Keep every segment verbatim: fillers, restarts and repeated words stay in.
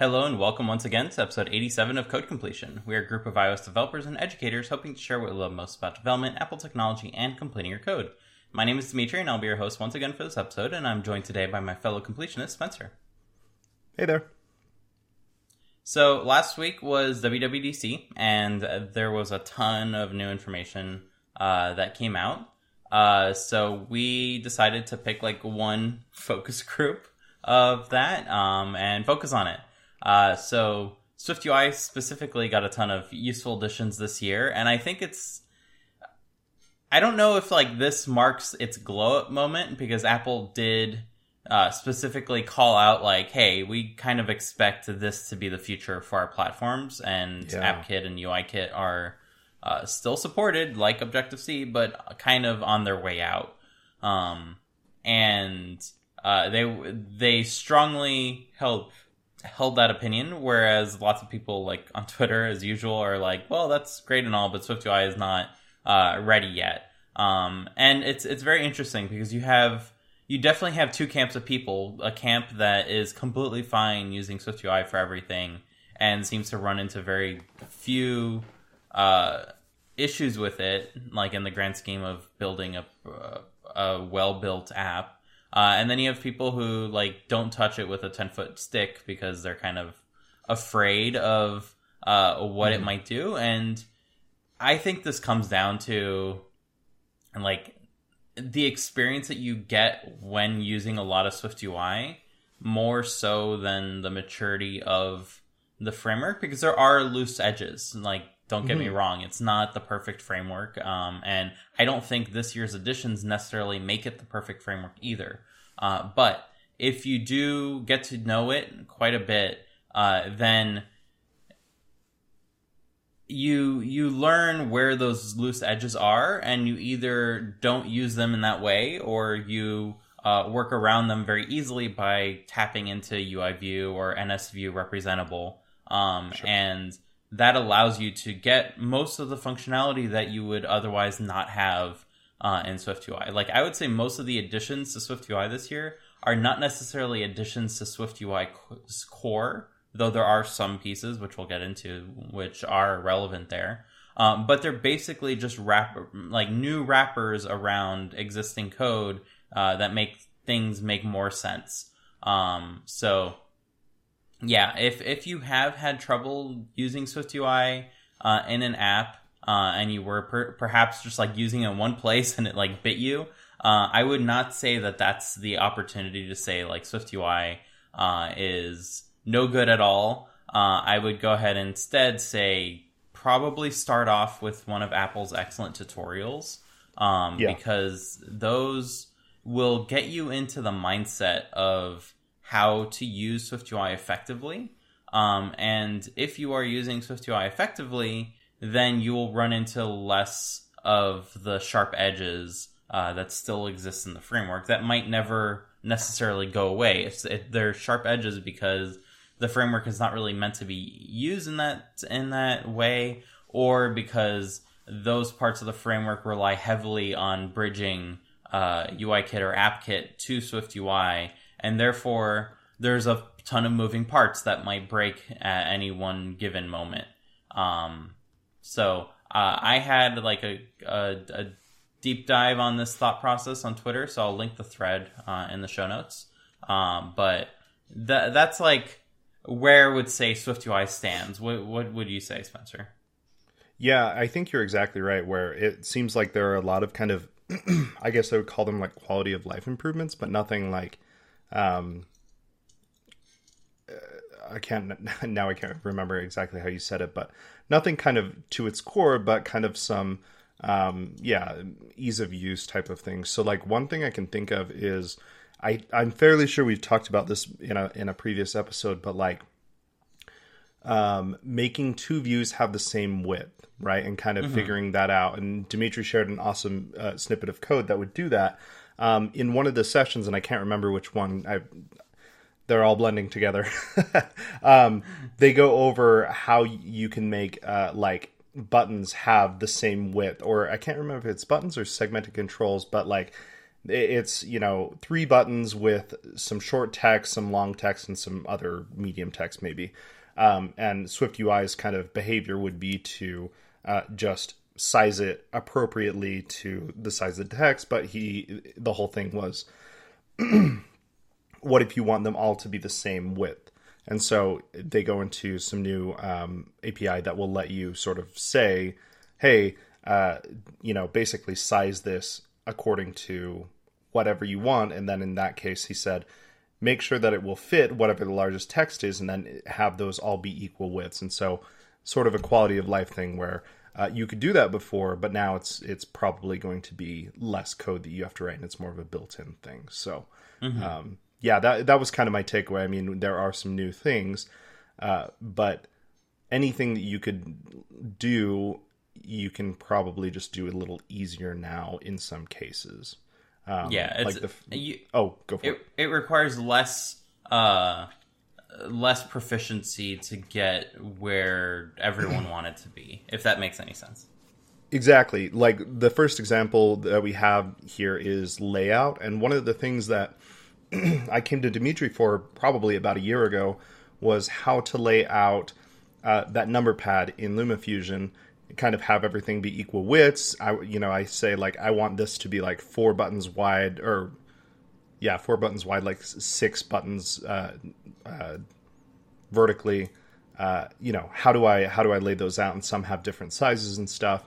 Hello and welcome once again to episode eighty-seven of Code Completion. We are a group of iOS developers and educators hoping to share what we love most about development, Apple technology, and completing your code. My name is Dimitri and I'll be your host once again for this episode, and I'm joined today by my fellow completionist, Spencer. Hey there. So last week was W W D C, and there was a ton of new information uh, that came out. Uh, so we decided to pick like one focus group of that um, and focus on it. Uh, so SwiftUI specifically got a ton of useful additions this year, and I think it's, I don't know if like this marks its glow up moment, because Apple did uh, specifically call out like, hey, we kind of expect this to be the future for our platforms, and yeah. AppKit and UIKit are uh, still supported like Objective C, but kind of on their way out. Um, and uh, they, they strongly held held that opinion, whereas lots of people like on Twitter as usual are like, well, that's great and all, but SwiftUI is not uh ready yet. Um and it's it's very interesting, because you have you definitely have two camps of people. A camp that is completely fine using SwiftUI for everything and seems to run into very few uh issues with it, like in the grand scheme of building a a well-built app. Uh, and then you have people who like don't touch it with a ten-foot stick because they're kind of afraid of uh, what mm-hmm. it might do. And I think this comes down to like the experience that you get when using a lot of SwiftUI, more so than the maturity of the framework, because there are loose edges. Like, don't get mm-hmm. me wrong, it's not the perfect framework, um, and I don't think this year's editions necessarily make it the perfect framework either. Uh, but if you do get to know it quite a bit, uh, then you you learn where those loose edges are, and you either don't use them in that way, or you uh, work around them very easily by tapping into U I View or N S View representable, um, sure. and that allows you to get most of the functionality that you would otherwise not have uh, in SwiftUI. Like, I would say most of the additions to SwiftUI this year are not necessarily additions to SwiftUI's core, though there are some pieces, which we'll get into, which are relevant there. Um, but they're basically just wrap, like new wrappers around existing code uh, that make things make more sense. Um, so... Yeah, if if you have had trouble using SwiftUI uh, in an app uh, and you were per- perhaps just like using it in one place and it like bit you, uh, I would not say that that's the opportunity to say like SwiftUI uh, is no good at all. Uh, I would go ahead and instead say probably start off with one of Apple's excellent tutorials, um, yeah. because those will get you into the mindset of how to use SwiftUI effectively. Um, and if you are using SwiftUI effectively, then you will run into less of the sharp edges uh, that still exist in the framework that might never necessarily go away. It's, it, they're sharp edges because the framework is not really meant to be used in that, in that way, or because those parts of the framework rely heavily on bridging uh, UIKit or AppKit to SwiftUI, and therefore, there's a ton of moving parts that might break at any one given moment. Um, so uh, I had like a, a, a deep dive on this thought process on Twitter, so I'll link the thread uh, in the show notes. Um, but th- that's like where I would say SwiftUI stands. What, what would you say, Spencer? Yeah, I think you're exactly right, where it seems like there are a lot of kind of, I guess I would call them like quality of life improvements, but nothing like... Um, I can't, now I can't remember exactly how you said it, but nothing kind of to its core, but kind of some, um, yeah, ease of use type of thing. So like one thing I can think of is I, I'm fairly sure we've talked about this in a, in a previous episode, but like, um, making two views have the same width, right? And kind of mm-hmm. figuring that out. And Dimitri shared an awesome uh, snippet of code that would do that. Um, in one of the sessions, and I can't remember which one, I, they're all blending together. um, they go over how you can make uh, like buttons have the same width, or I can't remember if it's buttons or segmented controls, but like It's, you know, three buttons with some short text, some long text, and some other medium text maybe. Um, and SwiftUI's kind of behavior would be to uh, just size it appropriately to the size of the text. But he, the whole thing was, what if you want them all to be the same width? And so they go into some new um, A P I that will let you sort of say, hey, uh, you know, basically size this according to whatever you want. And then in that case, he said, make sure that it will fit whatever the largest text is, and then have those all be equal widths. And so sort of a quality of life thing where uh, you could do that before, but now it's it's probably going to be less code that you have to write, and it's more of a built-in thing. So mm-hmm. um, yeah, that that was kind of my takeaway. I mean, there are some new things, uh, but anything that you could do, you can probably just do a little easier now in some cases. Um, yeah, it's, like the, you, oh, go for it, it. It requires less, uh, less proficiency to get where everyone wanted to be, if that makes any sense. Exactly. Like the first example that we have here is layout, and one of the things that I came to Dimitri for probably about a year ago was how to lay out uh, that number pad in LumaFusion. Kind of have everything be equal widths. I, you know, I say like, I want this to be like four buttons wide or yeah, four buttons wide, like six buttons, uh, uh, vertically, uh, you know, how do I, how do I lay those out? And some have different sizes and stuff.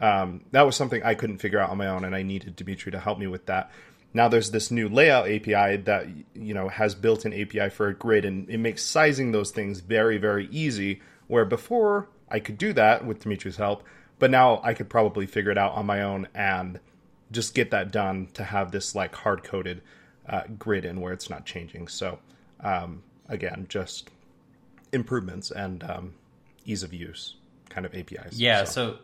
Um, that was something I couldn't figure out on my own, and I needed Dimitri to help me with that. Now there's this new layout A P I that, you know, has built-in A P I for a grid, and it makes sizing those things very, very easy, where before I could do that with Dimitri's help, but now I could probably figure it out on my own and just get that done to have this like hard-coded uh, grid in where it's not changing. So um, again, just improvements and um, ease of use kind of A P Is. Yeah, so. so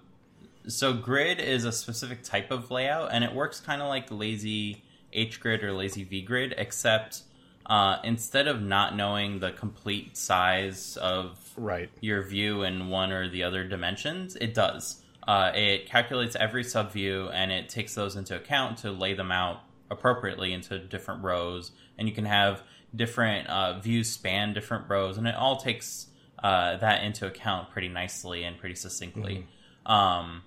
so grid is a specific type of layout, and it works kind of like lazy H grid or lazy V grid, except Uh, instead of not knowing the complete size of right. your view in one or the other dimensions, it does. Uh, it calculates every subview, and it takes those into account to lay them out appropriately into different rows. And you can have different uh, views span different rows, and it all takes uh, that into account pretty nicely and pretty succinctly. Mm-hmm. Um,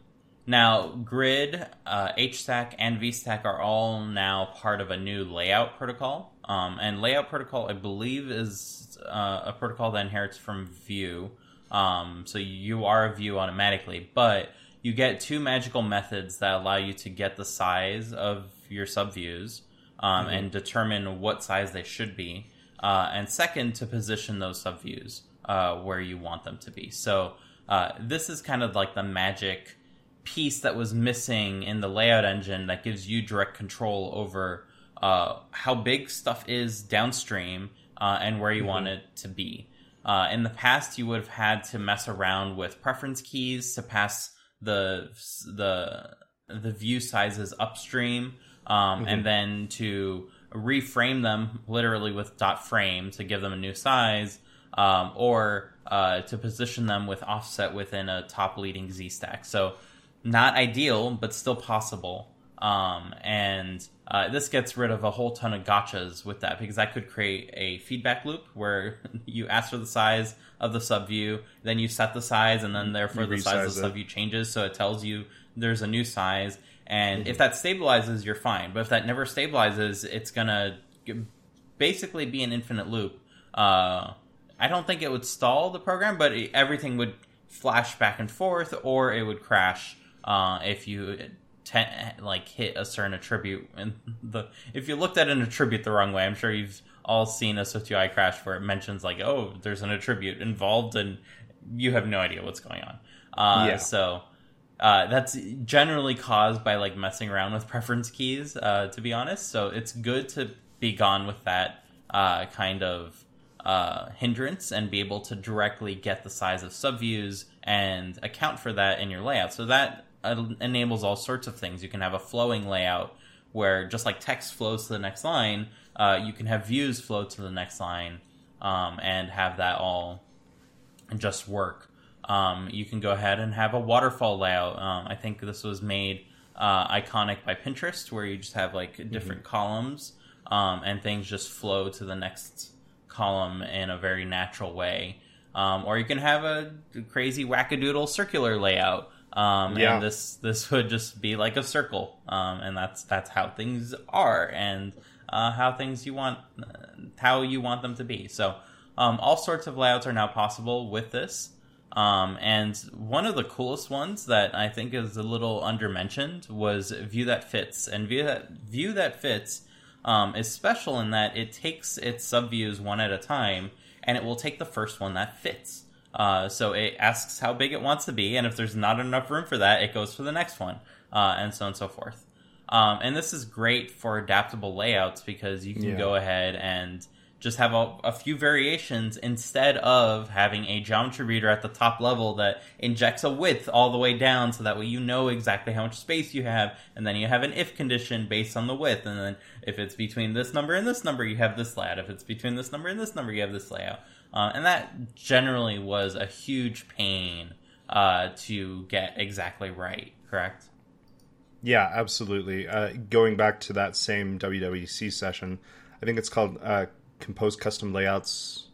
now, Grid, uh, H stack, and V stack are all now part of a new layout protocol. Um, and layout protocol, I believe, is uh, a protocol that inherits from view. Um, so you are a view automatically, but you get two magical methods that allow you to get the size of your subviews um, mm-hmm. and determine what size they should be. Uh, and second, to position those subviews uh, where you want them to be. So uh, this is kind of like the magic piece that was missing in the layout engine that gives you direct control over Uh, how big stuff is downstream uh, and where you mm-hmm. want it to be. Uh, in the past, you would have had to mess around with preference keys to pass the the the view sizes upstream, um, mm-hmm. and then to reframe them literally with dot frame to give them a new size, um, or uh, to position them with offset within a top leading Z stack. So not ideal, but still possible. Um, and uh, this gets rid of a whole ton of gotchas with that, because that could create a feedback loop where you ask for the size of the subview, then you set the size, and then therefore you the size of the it. subview changes, so it tells you there's a new size. And mm-hmm. if that stabilizes, you're fine. But if that never stabilizes, it's going to basically be an infinite loop. Uh, I don't think it would stall the program, but it, everything would flash back and forth, or it would crash uh, if you... Ten, like hit a certain attribute, and the if you looked at an attribute the wrong way, I'm sure you've all seen a SwiftUI crash where it mentions like, oh, there's an attribute involved, and you have no idea what's going on. Uh, yeah. So uh, that's generally caused by like messing around with preference keys, uh, to be honest. So it's good to be gone with that uh, kind of uh, hindrance and be able to directly get the size of subviews and account for that in your layout. So that enables all sorts of things. You can have a flowing layout where just like text flows to the next line, uh, you can have views flow to the next line, um, and have that all just work. Um, you can go ahead and have a waterfall layout. Um, I think this was made uh, Iconic by Pinterest, where you just have like different mm-hmm. columns um, and things just flow to the next column in a very natural way. Um, or you can have a crazy wackadoodle circular layout. Um, yeah. And this, this would just be like a circle. Um, and that's, that's how things are and, uh, how things you want, how you want them to be. So, um, all sorts of layouts are now possible with this. Um, and one of the coolest ones that I think is a little undermentioned was View That Fits. And View That, View That Fits, um, is special in that it takes its subviews one at a time and it will take the first one that fits. Uh, so it asks how big it wants to be, and if there's not enough room for that, it goes for the next one, uh, and so on and so forth. Um, and this is great for adaptable layouts because you can yeah. go ahead and just have a, a few variations instead of having a geometry reader at the top level that injects a width all the way down so that way you know exactly how much space you have, and then you have an if condition based on the width, and then if it's between this number and this number, you have this layout. If it's between this number and this number, you have this layout. Uh, and that generally was a huge pain uh, to get exactly right, correct? Yeah, absolutely. Uh, going back to that same W W D C session, I think it's called uh, Compose Custom Layouts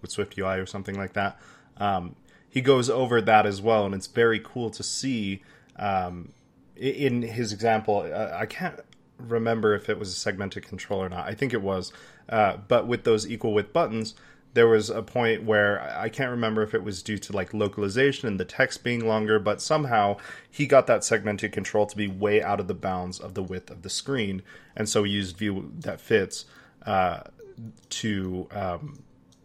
with SwiftUI or something like that. Um, he goes over that as well, and it's very cool to see um, in his example. Uh, I can't remember if it was a segmented control or not. I think it was. Uh, but with those equal width buttons, there was a point where I can't remember if it was due to like localization and the text being longer, but somehow he got that segmented control to be way out of the bounds of the width of the screen. And so he used View That Fits uh, to um,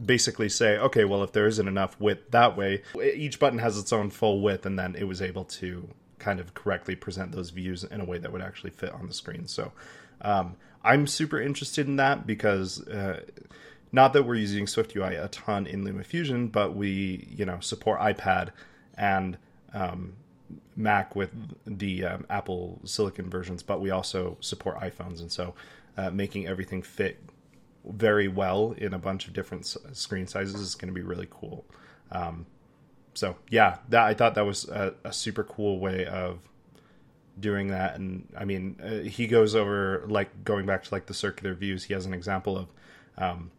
basically say, okay, well, if there isn't enough width that way, each button has its own full width. And then it was able to kind of correctly present those views in a way that would actually fit on the screen. So um, I'm super interested in that because... Uh, Not that we're using SwiftUI a ton in LumaFusion, but we, you know, support iPad and um, Mac with the um, Apple Silicon versions, but we also support iPhones. And so uh, making everything fit very well in a bunch of different s- screen sizes is going to be really cool. Um, so, yeah, that I thought that was a, a super cool way of doing that. And I mean, uh, he goes over, like, going back to, like, the circular views, he has an example of... Um,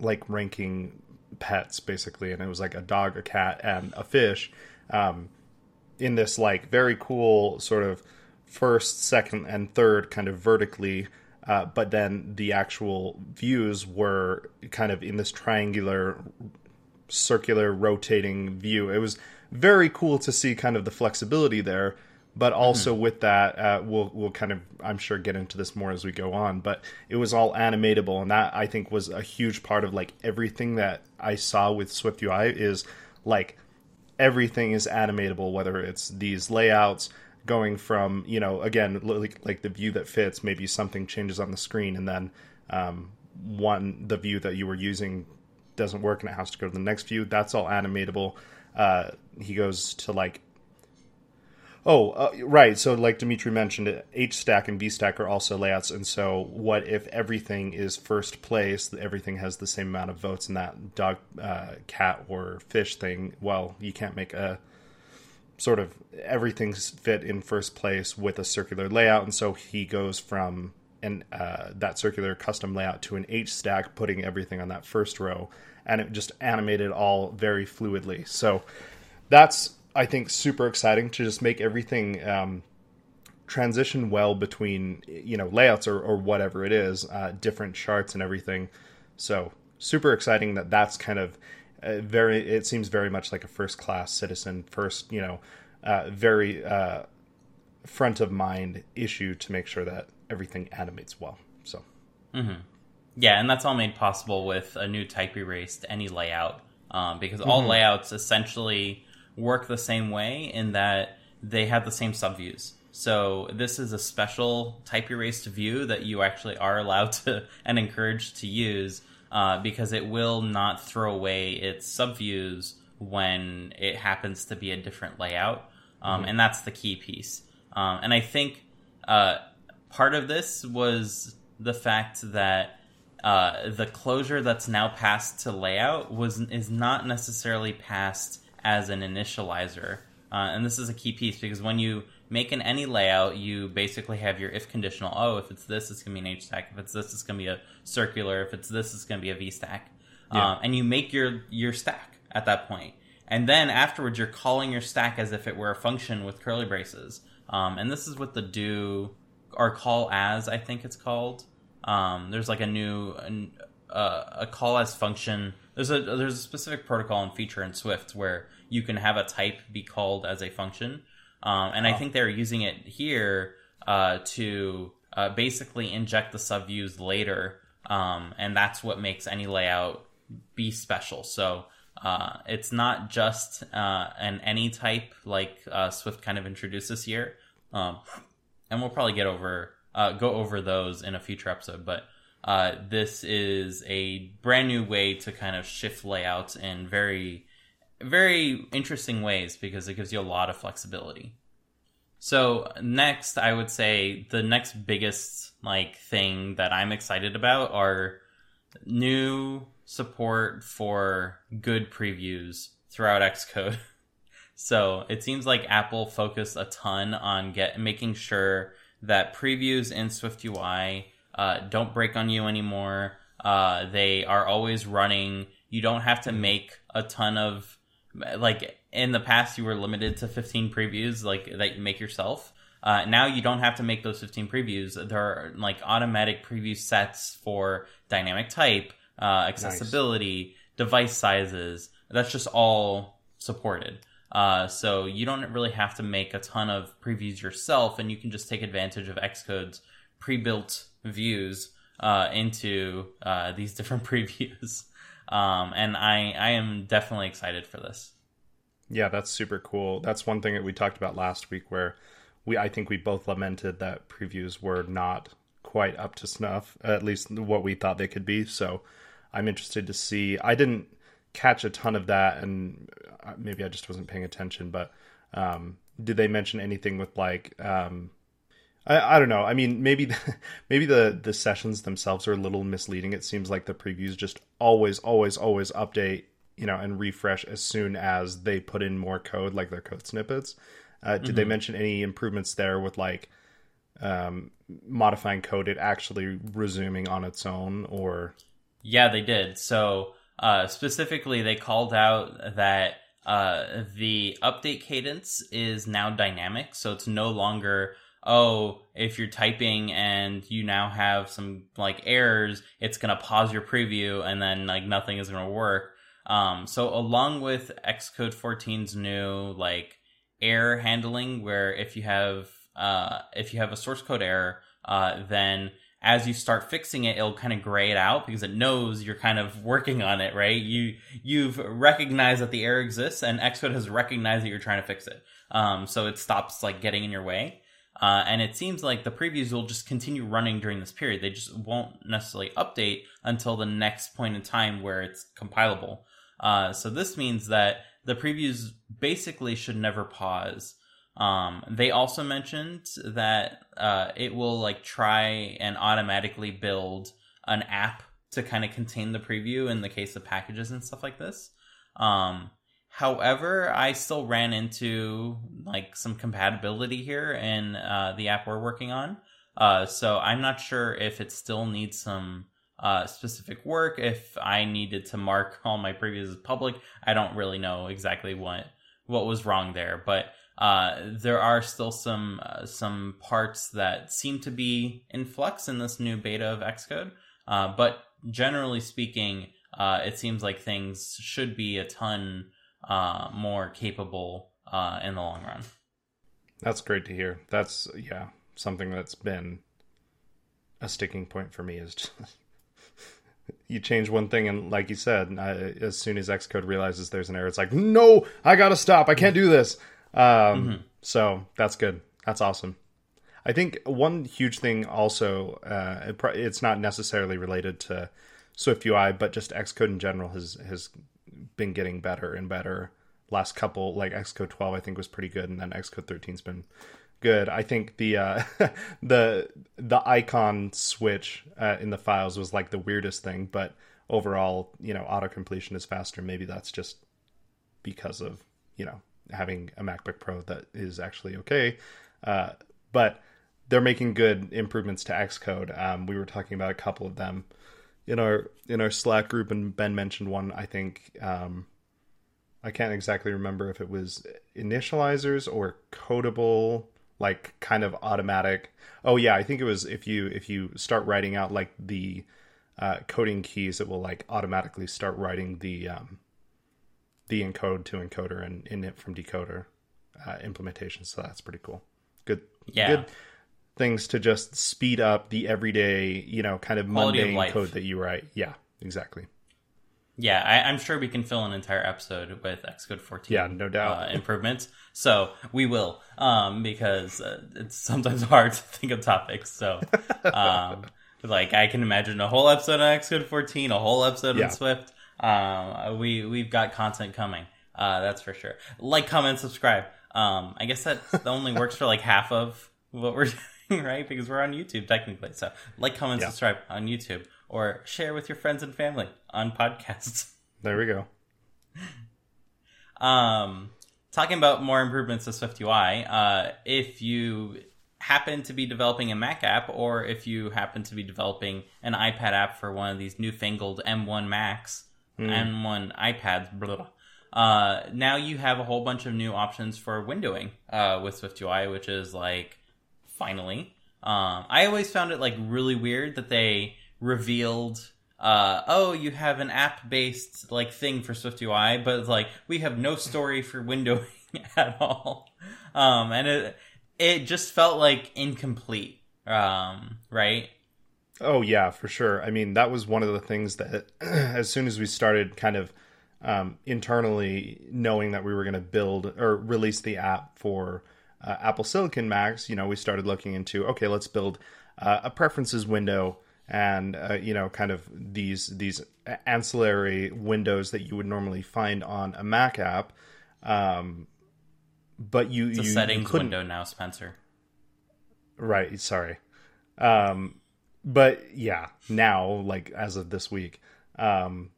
like ranking pets basically, and it was like a dog, a cat, and a fish um in this like very cool sort of first, second, and third kind of vertically, uh but then the actual views were kind of in this triangular circular rotating view. It was very cool to see kind of the flexibility there, but also mm-hmm. with that uh we'll we'll kind of I'm sure get into this more as we go on, but it was all animatable, and that I think was a huge part of like everything that I saw with SwiftUI is like everything is animatable, whether it's these layouts going from, you know, again like like the view that fits, maybe something changes on the screen and then um one the view that you were using doesn't work and it has to go to the next view. That's all animatable. Uh he goes to like Oh, uh, right. So like Dimitri mentioned, H-stack and V-stack are also layouts. And so what if everything is first place, everything has the same amount of votes in that dog, uh, cat, or fish thing? Well, you can't make a sort of everything fit in first place with a circular layout. And so he goes from an uh, that circular custom layout to an H-stack, putting everything on that first row. And it just animated all very fluidly. So that's... I think super exciting to just make everything um, transition well between, you know, layouts or, or whatever it is, uh, different charts and everything. So super exciting that that's kind of very, it seems very much like a first class citizen, first, you know, uh, very uh, front of mind issue to make sure that everything animates well. So, mm-hmm. yeah. And that's all made possible with a new type erased any layout um, because all mm-hmm. layouts essentially work the same way in that they have the same subviews. So this is a special type erased view that you actually are allowed to and encouraged to use uh, because it will not throw away its subviews when it happens to be a different layout. Um, mm-hmm. And that's the key piece. Um, and I think uh, part of this was the fact that uh, the closure that's now passed to layout was is not necessarily passed as an initializer. Uh, and this is a key piece because when you make an any layout, you basically have your if conditional. Oh, if it's this, it's going to be an H stack. If it's this, it's going to be a circular. If it's this, it's going to be a V stack. Yeah. Um, and you make your, your stack at that point. And then afterwards, you're calling your stack as if it were a function with curly braces. Um, and this is what the do or call as, I think it's called. Um, there's like a new uh, a call as function. There's a there's a specific protocol and feature in Swift where you can have a type be called as a function. Um, and oh. I think they're using it here uh, to uh, basically inject the subviews later. Um, and that's what makes any layout be special. So uh, it's not just uh, an any type like uh, Swift kind of introduced this year. Um, and we'll probably get over uh, go over those in a future episode. But uh, this is a brand new way to kind of shift layouts in very... very interesting ways because it gives you a lot of flexibility. So next, I would say the next biggest like thing that I'm excited about are new support for good previews throughout Xcode. So it seems like Apple focused a ton on get making sure that previews in SwiftUI uh, don't break on you anymore. Uh, they are always running. You don't have to make a ton of like in the past, you were limited to fifteen previews like that you make yourself. Uh, now you don't have to make those fifteen previews. There are like automatic preview sets for dynamic type, uh, accessibility, nice. Device sizes. That's just all supported. Uh, so you don't really have to make a ton of previews yourself, and you can just take advantage of Xcode's pre-built views uh, into uh, these different previews. Um, and I, I am definitely excited for this. Yeah, that's super cool. That's one thing that we talked about last week where we I think we both lamented that previews were not quite up to snuff, at least what we thought they could be. So I'm interested to see. I didn't catch a ton of that, and maybe I just wasn't paying attention. But um, did they mention anything with like... Um, I, I don't know. I mean, maybe maybe the, the sessions themselves are a little misleading. It seems like the previews just always, always, always update, you know, and refresh as soon as they put in more code, like their code snippets. Uh, mm-hmm. Did they mention any improvements there with like um, modifying code, it actually resuming on its own? Or yeah, they did. So uh, specifically, they called out that uh, the update cadence is now dynamic, so it's no longer... oh, if you're typing and you now have some like errors, it's going to pause your preview and then like nothing is going to work. Um, so along with Xcode fourteen's new like error handling, where if you have uh, if you have a source code error, uh, then as you start fixing it, it'll kind of gray it out because it knows you're kind of working on it, right? You you've recognized that the error exists, and Xcode has recognized that you're trying to fix it. Um, so it stops like getting in your way. Uh, and it seems like the previews will just continue running during this period. They just won't necessarily update until the next point in time where it's compilable. Uh, so this means that the previews basically should never pause. Um, they also mentioned that uh, it will like try and automatically build an app to kind of contain the preview in the case of packages and stuff like this. Um However, I still ran into like some compatibility here in uh, the app we're working on. Uh, so I'm not sure if it still needs some uh, specific work. If I needed to mark all my previews as public, I don't really know exactly what what was wrong there. But uh, there are still some uh, some parts that seem to be in flux in this new beta of Xcode. Uh, but generally speaking, uh, it seems like things should be a ton uh more capable uh in the long run. That's great to hear. That's yeah something that's been a sticking point for me is just you change one thing and like you said, I, as soon as Xcode realizes there's an error, it's like, no, I gotta stop, I can't do this. um mm-hmm. So that's good. That's awesome. I think one huge thing also, uh it pro- it's not necessarily related to SwiftUI, but just Xcode in general has has been getting better and better. Last couple, like Xcode twelve I think was pretty good, and then Xcode thirteen's been good. I think the uh the the icon switch uh, in the files was like the weirdest thing, but overall, you know, auto completion is faster. Maybe that's just because of, you know, having a MacBook Pro that is actually okay Uh, but they're making good improvements to Xcode. Um, we were talking about a couple of them in our in our Slack group, and Ben mentioned one. I think um, I can't exactly remember if it was initializers or Codable, like kind of automatic. Oh yeah, I think it was if you if you start writing out like the uh, coding keys, it will like automatically start writing the um, the encode to encoder and init from decoder uh, implementation. So that's pretty cool. Good, yeah. Good things to just speed up the everyday, you know, kind of quality mundane of life code that you write. Yeah, exactly. Yeah, I, I'm sure we can fill an entire episode with Xcode fourteen. Yeah, no doubt. Uh, improvements. So we will, um, because uh, it's sometimes hard to think of topics. So, um, like I can imagine a whole episode on Xcode fourteen, a whole episode yeah. on Swift. Um, we we've got content coming. Uh, that's for sure. Like, comment, subscribe. Um, I guess that only works for like half of what we're doing, right? Because we're on YouTube technically. So, like, comment, yeah. subscribe on YouTube. Or share with your friends and family on podcasts. There we go. Um, talking about more improvements to SwiftUI, uh, if you happen to be developing a Mac app, or if you happen to be developing an iPad app for one of these newfangled M one Macs, mm. M one iPads, blah, blah, uh, now you have a whole bunch of new options for windowing uh, with SwiftUI, which is like, finally. Um, I always found it like really weird that they revealed uh oh you have an app based like thing for SwiftUI, but it's like we have no story for windowing at all, um and it it just felt like incomplete, um right? Oh yeah, for sure. I mean, that was one of the things that as soon as we started kind of um internally knowing that we were going to build or release the app for uh, Apple Silicon Macs, you know, we started looking into, okay, let's build uh, a preferences window and uh, you know, kind of these these ancillary windows that you would normally find on a Mac app, um, but you it's a you, settings you couldn't... window now, Spencer. Right, sorry, um, but yeah, now like as of this week, um,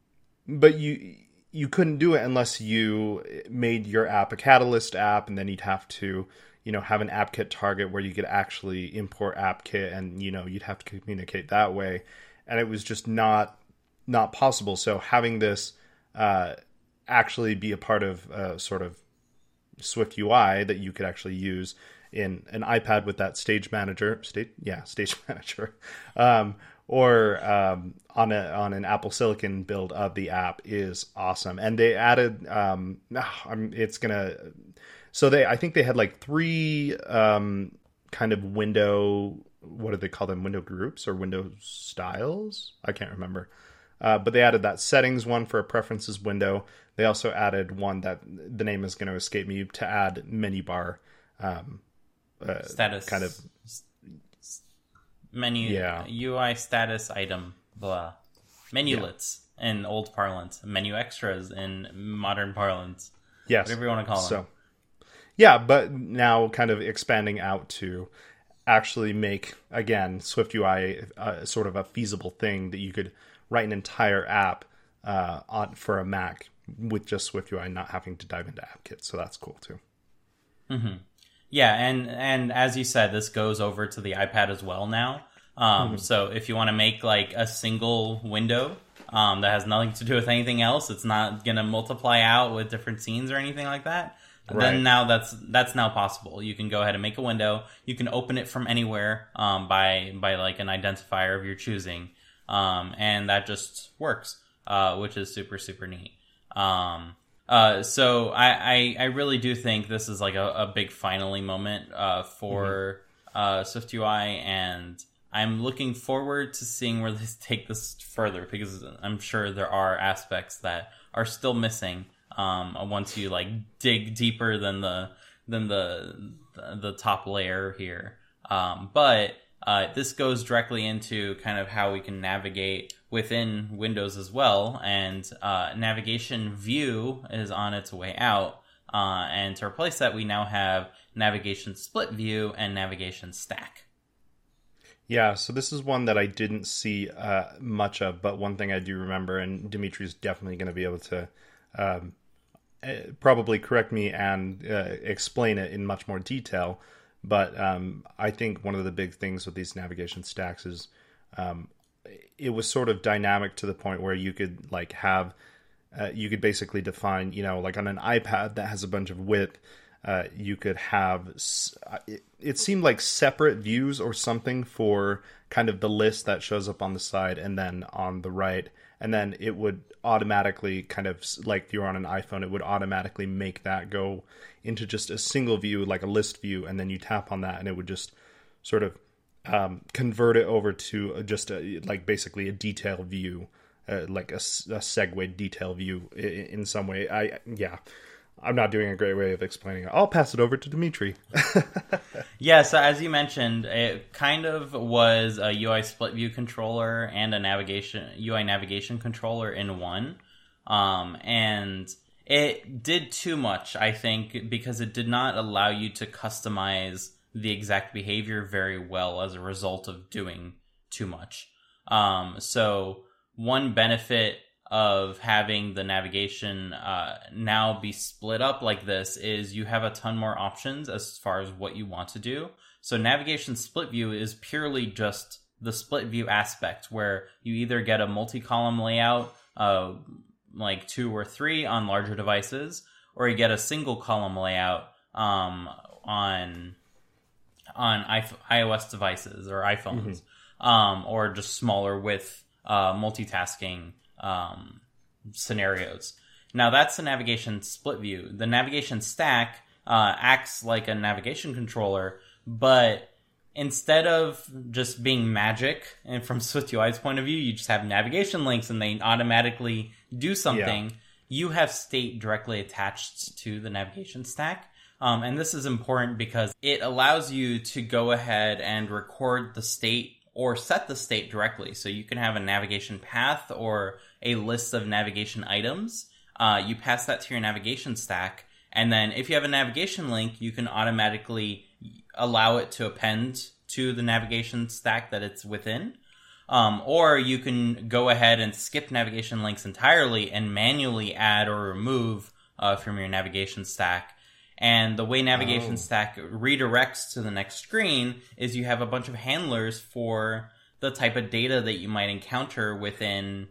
but you you couldn't do it unless you made your app a Catalyst app, and then you'd have to, you know, have an AppKit target where you could actually import AppKit, and, you know, you'd have to communicate that way. And it was just not not possible. So having this uh, actually be a part of uh, sort of SwiftUI that you could actually use in an iPad with that Stage Manager, stage yeah, Stage Manager, um, or um, on a on an Apple Silicon build of the app is awesome. And they added, um, it's gonna. So they, I think they had like three um, kind of window, what do they call them? Window groups or window styles? I can't remember. Uh, but they added that settings one for a preferences window. They also added one that the name is going to escape me, to add menu bar. Um, uh, status. Kind of. Menu. Yeah. U I status item. Blah. Menulets yeah. in old parlance. Menu extras in modern parlance. Yes. Whatever you want to call so. them. Yeah, but now kind of expanding out to actually make, again, SwiftUI uh, sort of a feasible thing that you could write an entire app uh, on, for a Mac with just SwiftUI, not having to dive into AppKit. So that's cool, too. Mm-hmm. Yeah, and, and as you said, this goes over to the iPad as well now. Um, mm-hmm. So if you want to make like a single window um, that has nothing to do with anything else, it's not going to multiply out with different scenes or anything like that. Right. Then now that's that's now possible. You can go ahead and make a window. You can open it from anywhere um, by by like an identifier of your choosing, um, and that just works, uh, which is super super neat. Um, uh, so I, I I really do think this is like a, a big finally moment uh, for mm-hmm. uh, SwiftUI, and I'm looking forward to seeing where they take this further, because I'm sure there are aspects that are still missing. Um, once you like dig deeper than the than the the top layer here, um, but uh, this goes directly into kind of how we can navigate within Windows as well. And uh, navigation view is on its way out, uh, and to replace that, we now have navigation split view and navigation stack. Yeah, so this is one that I didn't see uh, much of, but one thing I do remember, and Dimitri's definitely going to be able to Um, probably correct me and uh, explain it in much more detail, But um, I think one of the big things with these navigation stacks is um, it was sort of dynamic to the point where you could like have, uh, you could basically define, you know, like on an iPad that has a bunch of width, uh, you could have, it, it seemed like separate views or something for kind of the list that shows up on the side and then on the right. And then it would automatically kind of like you're on an iPhone, it would automatically make that go into just a single view, like a list view. And then you tap on that and it would just sort of um, convert it over to just a, like basically a detail view, uh, like a, a segue detail view in, in some way. I, yeah, I'm not doing a great way of explaining it. I'll pass it over to Dimitri. Yeah, so as you mentioned, it kind of was a U I split view controller and a navigation U I navigation controller in one. Um, and it did too much, I think, because it did not allow you to customize the exact behavior very well as a result of doing too much. Um, so one benefit of having the navigation uh, now be split up like this is you have a ton more options as far as what you want to do. So navigation split view is purely just the split view aspect where you either get a multi-column layout, uh, like two or three on larger devices, or you get a single column layout um, on on iOS devices or iPhones, mm-hmm. um, or just smaller width uh, multitasking um, scenarios. Now that's the navigation split view. The navigation stack, uh, acts like a navigation controller, but instead of just being magic and from SwiftUI's point of view, you just have navigation links and they automatically do something. Yeah. You have state directly attached to the navigation stack. Um, and this is important because it allows you to go ahead and record the state or set the state directly. So you can have a navigation path or a list of navigation items. Uh, you pass that to your navigation stack. And then if you have a navigation link, you can automatically allow it to append to the navigation stack that it's within. Um, or you can go ahead and skip navigation links entirely and manually add or remove uh, from your navigation stack. And the way navigation oh. stack redirects to the next screen is you have a bunch of handlers for the type of data that you might encounter within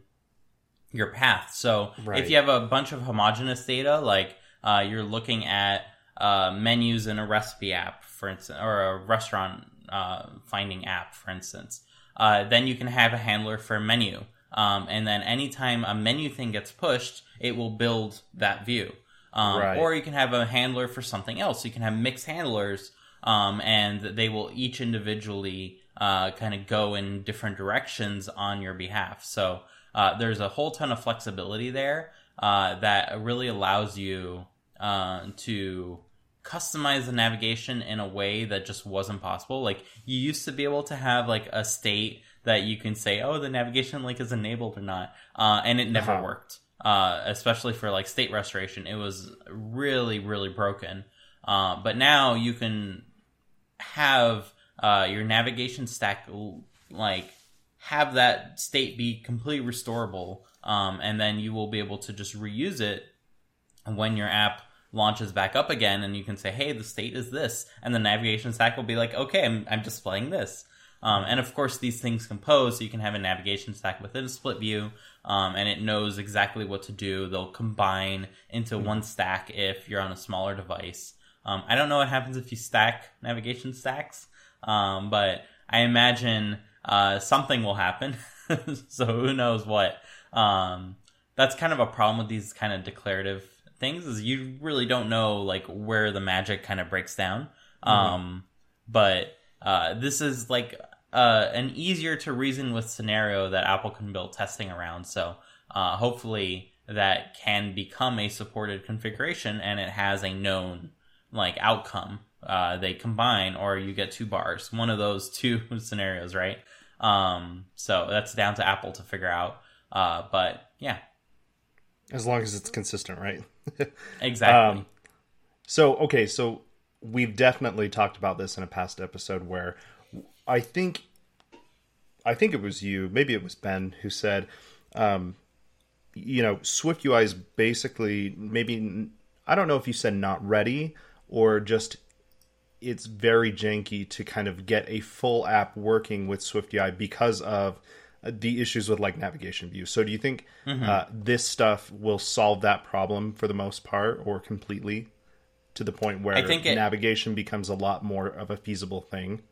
your path. So right. if you have a bunch of homogeneous data, like uh, you're looking at uh, menus in a recipe app, for instance, or a restaurant uh, finding app, for instance, uh, then you can have a handler for menu. Um, and then anytime a menu thing gets pushed, it will build that view. Um, right. Or you can have a handler for something else. You can have mixed handlers, um, and they will each individually uh, kind of go in different directions on your behalf. So uh, there's a whole ton of flexibility there uh, that really allows you uh, to customize the navigation in a way that just wasn't possible. Like you used to be able to have like a state that you can say, oh, the navigation link is enabled or not, uh, and it never uh-huh. worked. Uh, especially for like state restoration, it was really, really broken. Uh, but now you can have uh, your navigation stack like have that state be completely restorable, um, and then you will be able to just reuse it when your app launches back up again, and you can say, "Hey, the state is this," and the navigation stack will be like, "Okay, I'm, I'm displaying this." Um, and of course, these things compose, so you can have a navigation stack within a split view, um, and it knows exactly what to do. They'll combine into one stack if you're on a smaller device. Um, I don't know what happens if you stack navigation stacks, um, but I imagine uh, something will happen. So who knows what? Um, that's kind of a problem with these kind of declarative things, is you really don't know like where the magic kind of breaks down. Um, mm-hmm. But uh, this is like Uh, an easier to reason with scenario that Apple can build testing around. So uh, hopefully that can become a supported configuration and it has a known like outcome. Uh, they combine or you get two bars, one of those two scenarios, right? Um, so that's down to Apple to figure out. Uh, but yeah. As long as it's consistent, right? Exactly. Um, so, okay. So we've definitely talked about this in a past episode where I think, I think it was you, maybe it was Ben, who said, um, you know, SwiftUI is basically maybe, I don't know if you said not ready or just it's very janky to kind of get a full app working with SwiftUI because of the issues with like navigation view. So do you think mm-hmm. uh, this stuff will solve that problem for the most part, or completely, to the point where I think it, navigation becomes a lot more of a feasible thing?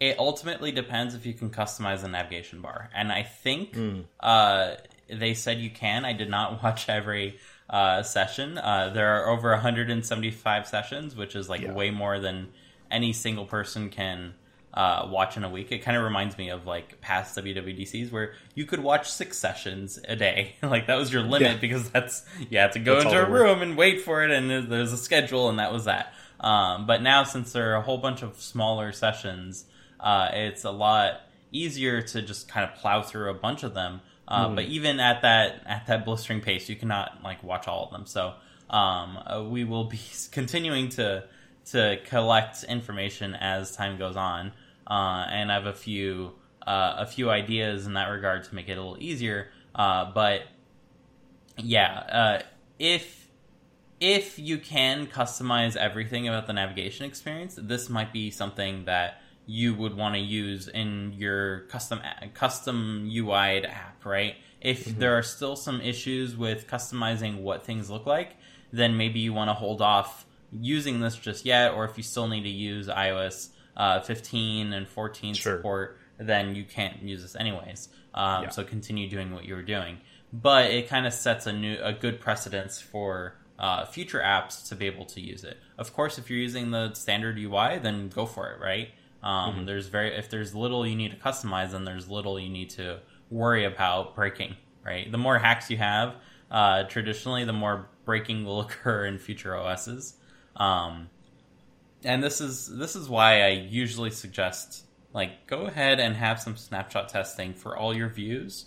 It ultimately depends if you can customize the navigation bar. And I think mm. uh, they said you can. I did not watch every uh, session. Uh, there are over one hundred seventy-five sessions, which is like yeah. way more than any single person can Uh, watch in a week. It kind of reminds me of like past W W D Cs where you could watch six sessions a day. Like that was your limit yeah. because that's you had to go that's into a room and wait for it, and there's a schedule, and that was that. Um, but now, since there are a whole bunch of smaller sessions, uh, it's a lot easier to just kind of plow through a bunch of them. Uh, mm. But even at that at that blistering pace, you cannot like watch all of them. So um, uh, we will be continuing to to collect information as time goes on. Uh, and I have a few uh, a few ideas in that regard to make it a little easier. Uh, but yeah, uh, if if you can customize everything about the navigation experience, this might be something that you would want to use in your custom custom U I'd app, right? If mm-hmm. there are still some issues with customizing what things look like, then maybe you want to hold off using this just yet. Or if you still need to use iOS Uh, fifteen and fourteen sure. support, then you can't use this anyways. Um, yeah. So continue doing what you were doing. But it kind of sets a new, a good precedence for uh, future apps to be able to use it. Of course, if you're using the standard U I, then go for it, right? Um, mm-hmm. There's very if there's little you need to customize, then there's little you need to worry about breaking, right? The more hacks you have, uh, traditionally, the more breaking will occur in future O Ss. Um, And this is this is why I usually suggest, like, go ahead and have some snapshot testing for all your views,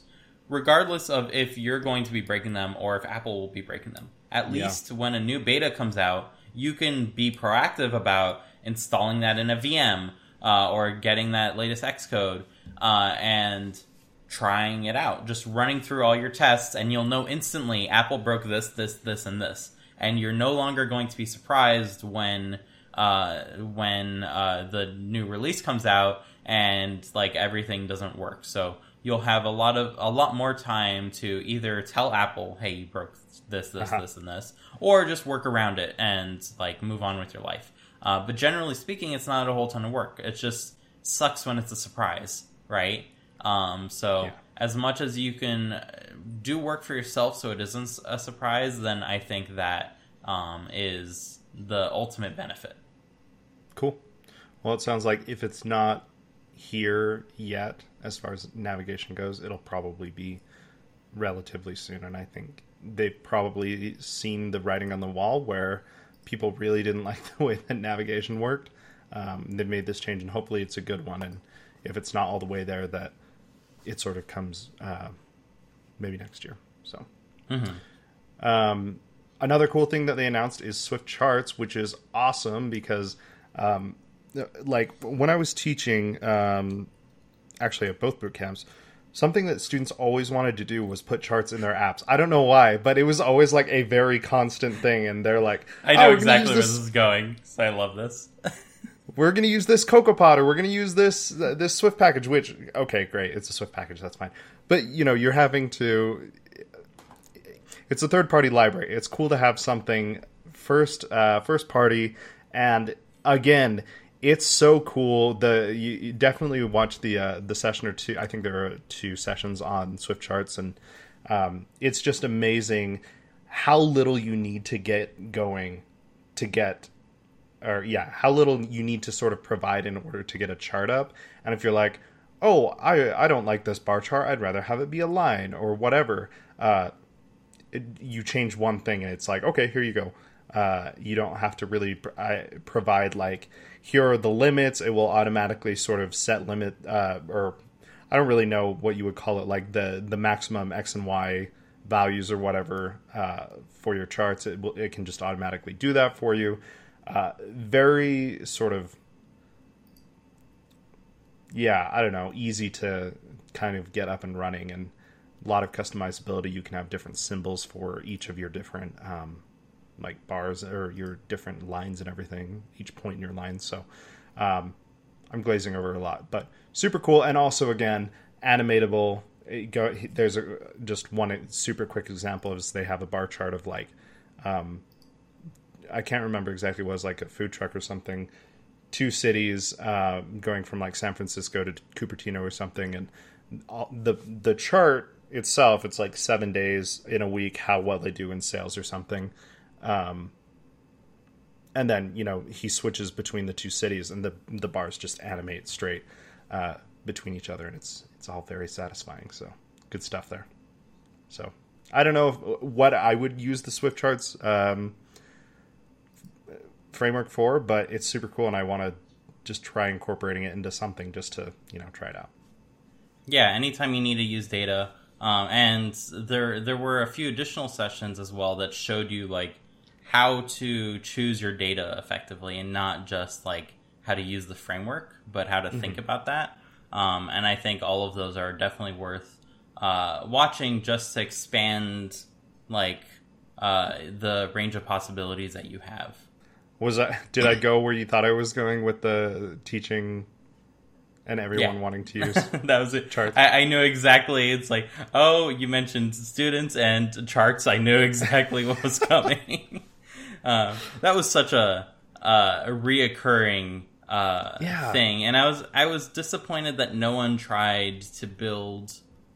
regardless of if you're going to be breaking them or if Apple will be breaking them. At yeah. least when a new beta comes out, you can be proactive about installing that in a V M uh, or getting that latest Xcode uh, and trying it out. Just running through all your tests, and you'll know instantly Apple broke this, this, this, and this. And you're no longer going to be surprised when... Uh, when uh, the new release comes out and like everything doesn't work, so you'll have a lot of a lot more time to either tell Apple, "Hey, you broke this, this, uh-huh. this, and this," or just work around it and like move on with your life. Uh, but generally speaking, it's not a whole ton of work. It just sucks when it's a surprise, right? Um, so yeah. as much as you can do work for yourself, so it isn't a surprise, then I think that um, is the ultimate benefit. Cool. Well, it sounds like if it's not here yet, as far as navigation goes, it'll probably be relatively soon. And I think they've probably seen the writing on the wall where people really didn't like the way that navigation worked. Um, they've made this change, and hopefully it's a good one. And if it's not all the way there, that it sort of comes uh, maybe next year. So, mm-hmm. um, another cool thing that they announced is Swift Charts, which is awesome because... Um, like when I was teaching, um, actually at both boot camps, something that students always wanted to do was put charts in their apps. I don't know why, but it was always like a very constant thing. And they're like, I know oh, exactly where this is going. So I love this. We're going to use this CocoaPod, or we're going to use this, this Swift package, which, okay, great. It's a Swift package. That's fine. But you know, you're having to, it's a third party library. It's cool to have something first, uh, first party. And again, it's so cool. The you, you definitely watch the uh, the session or two. I think there are two sessions on Swift Charts, and um, it's just amazing how little you need to get going to get, or yeah, how little you need to sort of provide in order to get a chart up. And if you're like, oh, I I don't like this bar chart, I'd rather have it be a line or whatever. Uh, it, you change one thing, and it's like, okay, here you go. Uh, you don't have to really pr- I provide like, here are the limits. It will automatically sort of set limit, uh, or I don't really know what you would call it, like the, the maximum X and Y values or whatever uh, for your charts. It will, it can just automatically do that for you. Uh, very sort of, yeah, I don't know, easy to kind of get up and running, and a lot of customizability. You can have different symbols for each of your different um like bars or your different lines and everything, each point in your line. So um, I'm glazing over a lot, but super cool. And also, again, animatable. It go, there's a, just one super quick example is they have a bar chart of like, um, I can't remember exactly what it was, like a food truck or something, two cities uh, going from like San Francisco to Cupertino or something. And all, the the chart itself, it's like seven days in a week, how well they do in sales or something. Um, and then, you know, he switches between the two cities and the the bars just animate straight uh, between each other. And it's it's all very satisfying. So good stuff there. So I don't know if, what I would use the Swift Charts um, framework for, but it's super cool. And I want to just try incorporating it into something just to, you know, try it out. Yeah, anytime you need to use data. Um, and there there were a few additional sessions as well that showed you like how to choose your data effectively and not just like how to use the framework, but how to mm-hmm. think about that. Um, and I think all of those are definitely worth uh, watching just to expand like uh, the range of possibilities that you have. Was I, did I go where you thought I was going with the teaching and everyone yeah. wanting to use that was it. Charts? I, I knew exactly. It's like, oh, you mentioned students and charts. I knew exactly what was coming. uh, that was such a, uh, a reoccurring uh, yeah. thing. And I was I was disappointed that no one tried to build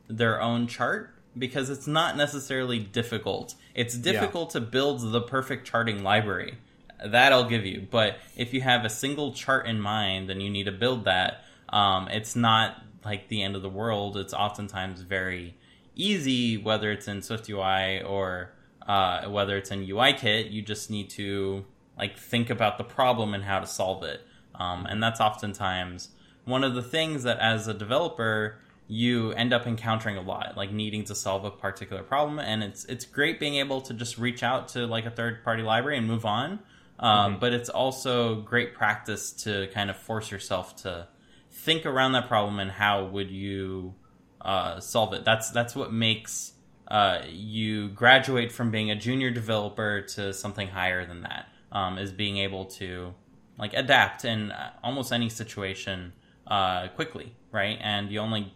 their own chart because it's not necessarily difficult. It's difficult yeah. to build the perfect charting library. That I'll give you. But if you have a single chart in mind and you need to build that, um, it's not like the end of the world. It's oftentimes very easy, whether it's in SwiftUI or uh, whether it's in UIKit. You just need to like think about the problem and how to solve it. Um, and that's oftentimes one of the things that as a developer, you end up encountering a lot, like needing to solve a particular problem. And it's it's great being able to just reach out to like a third-party library and move on. Um, mm-hmm. But it's also great practice to kind of force yourself to think around that problem and how would you uh, solve it. That's that's what makes uh, you graduate from being a junior developer to something higher than that, um, is being able to like adapt in almost any situation uh, quickly, right? And you only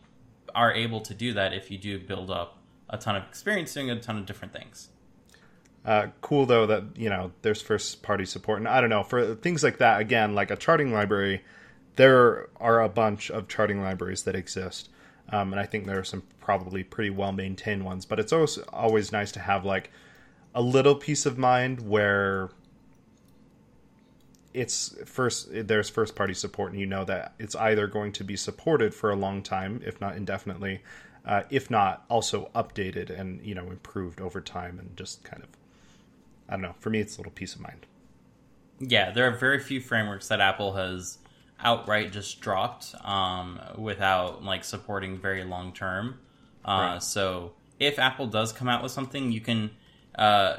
are able to do that if you do build up a ton of experience doing a ton of different things. Uh, cool, though, that, you know, there's first-party support. And I don't know, for things like that, again, like a charting library, there are a bunch of charting libraries that exist. Um, and I think there are some probably pretty well-maintained ones. But it's always, always nice to have, like, a little peace of mind where it's first there's first-party support and you know that it's either going to be supported for a long time, if not indefinitely, uh, if not also updated and, you know, improved over time and just kind of... I don't know. For me, it's a little peace of mind. Yeah, there are very few frameworks that Apple has outright just dropped um, without like supporting very long term. Uh, right. So if Apple does come out with something, you can uh,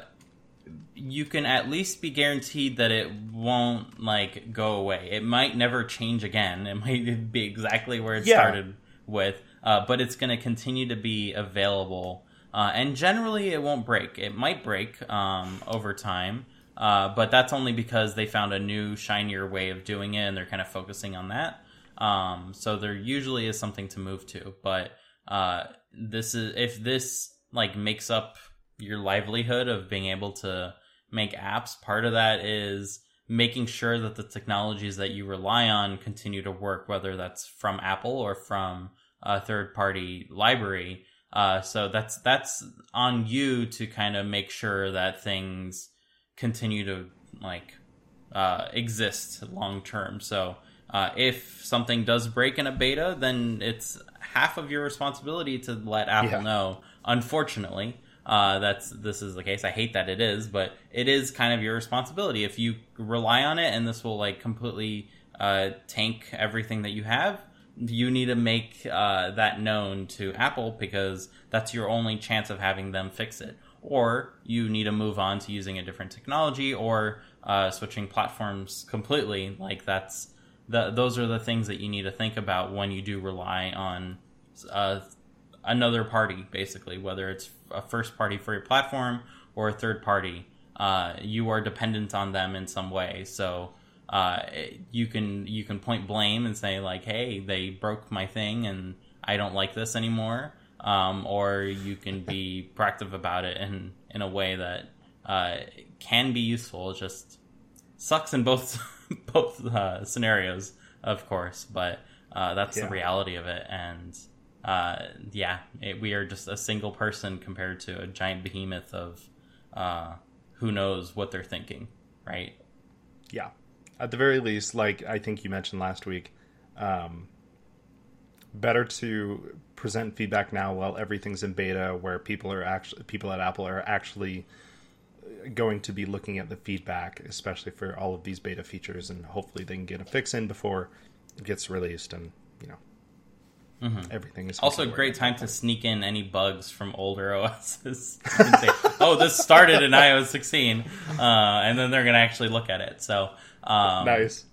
you can at least be guaranteed that it won't like go away. It might never change again. It might be exactly where it yeah. started with, uh, but it's going to continue to be available. Uh, and generally, it won't break. It might break um, over time, uh, but that's only because they found a new, shinier way of doing it, and they're kind of focusing on that. Um, so there usually is something to move to. But uh, this is if this like makes up your livelihood of being able to make apps, part of that is making sure that the technologies that you rely on continue to work, whether that's from Apple or from a third-party library. Uh, so that's that's on you to kind of make sure that things continue to like uh, exist long term. So uh, if something does break in a beta, then it's half of your responsibility to let Apple yeah. know. Unfortunately, uh, that's this is the case. I hate that it is, but it is kind of your responsibility. If you rely on it, and this will like completely uh, tank everything that you have. You need to make uh, that known to Apple because that's your only chance of having them fix it. Or you need to move on to using a different technology or uh, switching platforms completely. Like that's the, those are the things that you need to think about when you do rely on uh, another party, basically, whether it's a first party for your platform or a third party. uh, you are dependent on them in some way. So uh, you can you can point blame and say like, hey, they broke my thing and I don't like this anymore. Um, or you can be proactive about it in, in a way that uh, can be useful. It just sucks in both both uh, scenarios, of course, but uh, that's yeah. the reality of it. And uh, yeah, it, we are just a single person compared to a giant behemoth of uh, who knows what they're thinking, right? Yeah. At the very least, like I think you mentioned last week, um, better to present feedback now while everything's in beta, where people are actually people at Apple are actually going to be looking at the feedback, especially for all of these beta features, and hopefully they can get a fix in before it gets released, and you know mm-hmm. everything is also a great time to sneak in any bugs from older O Ss. You can say, oh, this started in iOS sixteen, uh, and then they're going to actually look at it. So um, nice.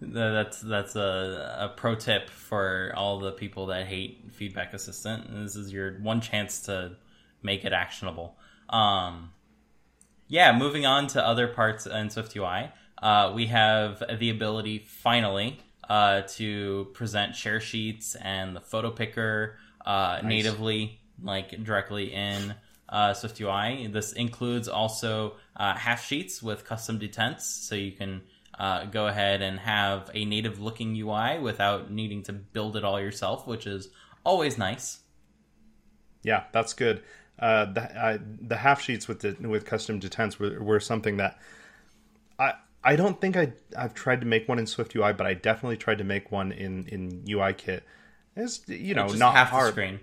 That's that's a, a pro tip for all the people that hate Feedback Assistant. This is your one chance to make it actionable. Um, yeah, moving on to other parts in SwiftUI, uh, we have the ability finally uh, to present share sheets and the photo picker uh, nice. natively, like directly in uh, SwiftUI. This includes also uh, half sheets with custom detents, so you can Uh, go ahead and have a native looking U I without needing to build it all yourself, which is always nice. Yeah, that's good. Uh, the uh, the half sheets with the, with custom detents were, were something that I I don't think I I've tried to make one in SwiftUI, but I definitely tried to make one in in UIKit. It's you know it's not half hard. The screen.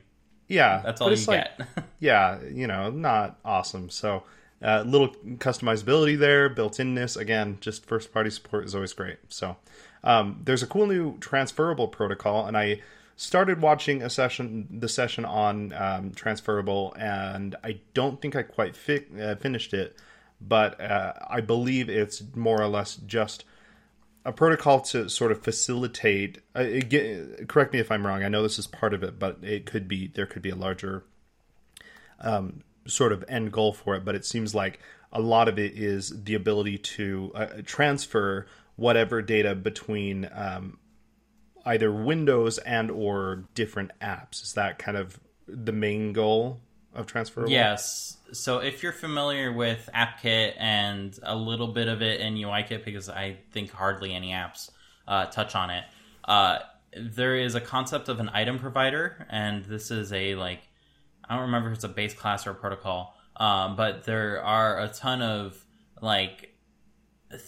Yeah, that's all you like, get. yeah, you know, not awesome. So. A uh, little customizability there, built-inness. Again, just first-party support is always great. So um, there's a cool new Transferable protocol, and I started watching a session, the session on um, Transferable, and I don't think I quite fi- uh, finished it, but uh, I believe it's more or less just a protocol to sort of facilitate. Uh, it get, correct me if I'm wrong. I know this is part of it, but it could be there could be a larger. Um, sort of end goal for it, but it seems like a lot of it is the ability to uh, transfer whatever data between um, either Windows and or different apps. Is that kind of the main goal of Transferable? Yes. So if you're familiar with AppKit and a little bit of it in UIKit, because I think hardly any apps uh, touch on it, uh, there is a concept of an item provider, and this is a like I don't remember if it's a base class or a protocol, um, but there are a ton of like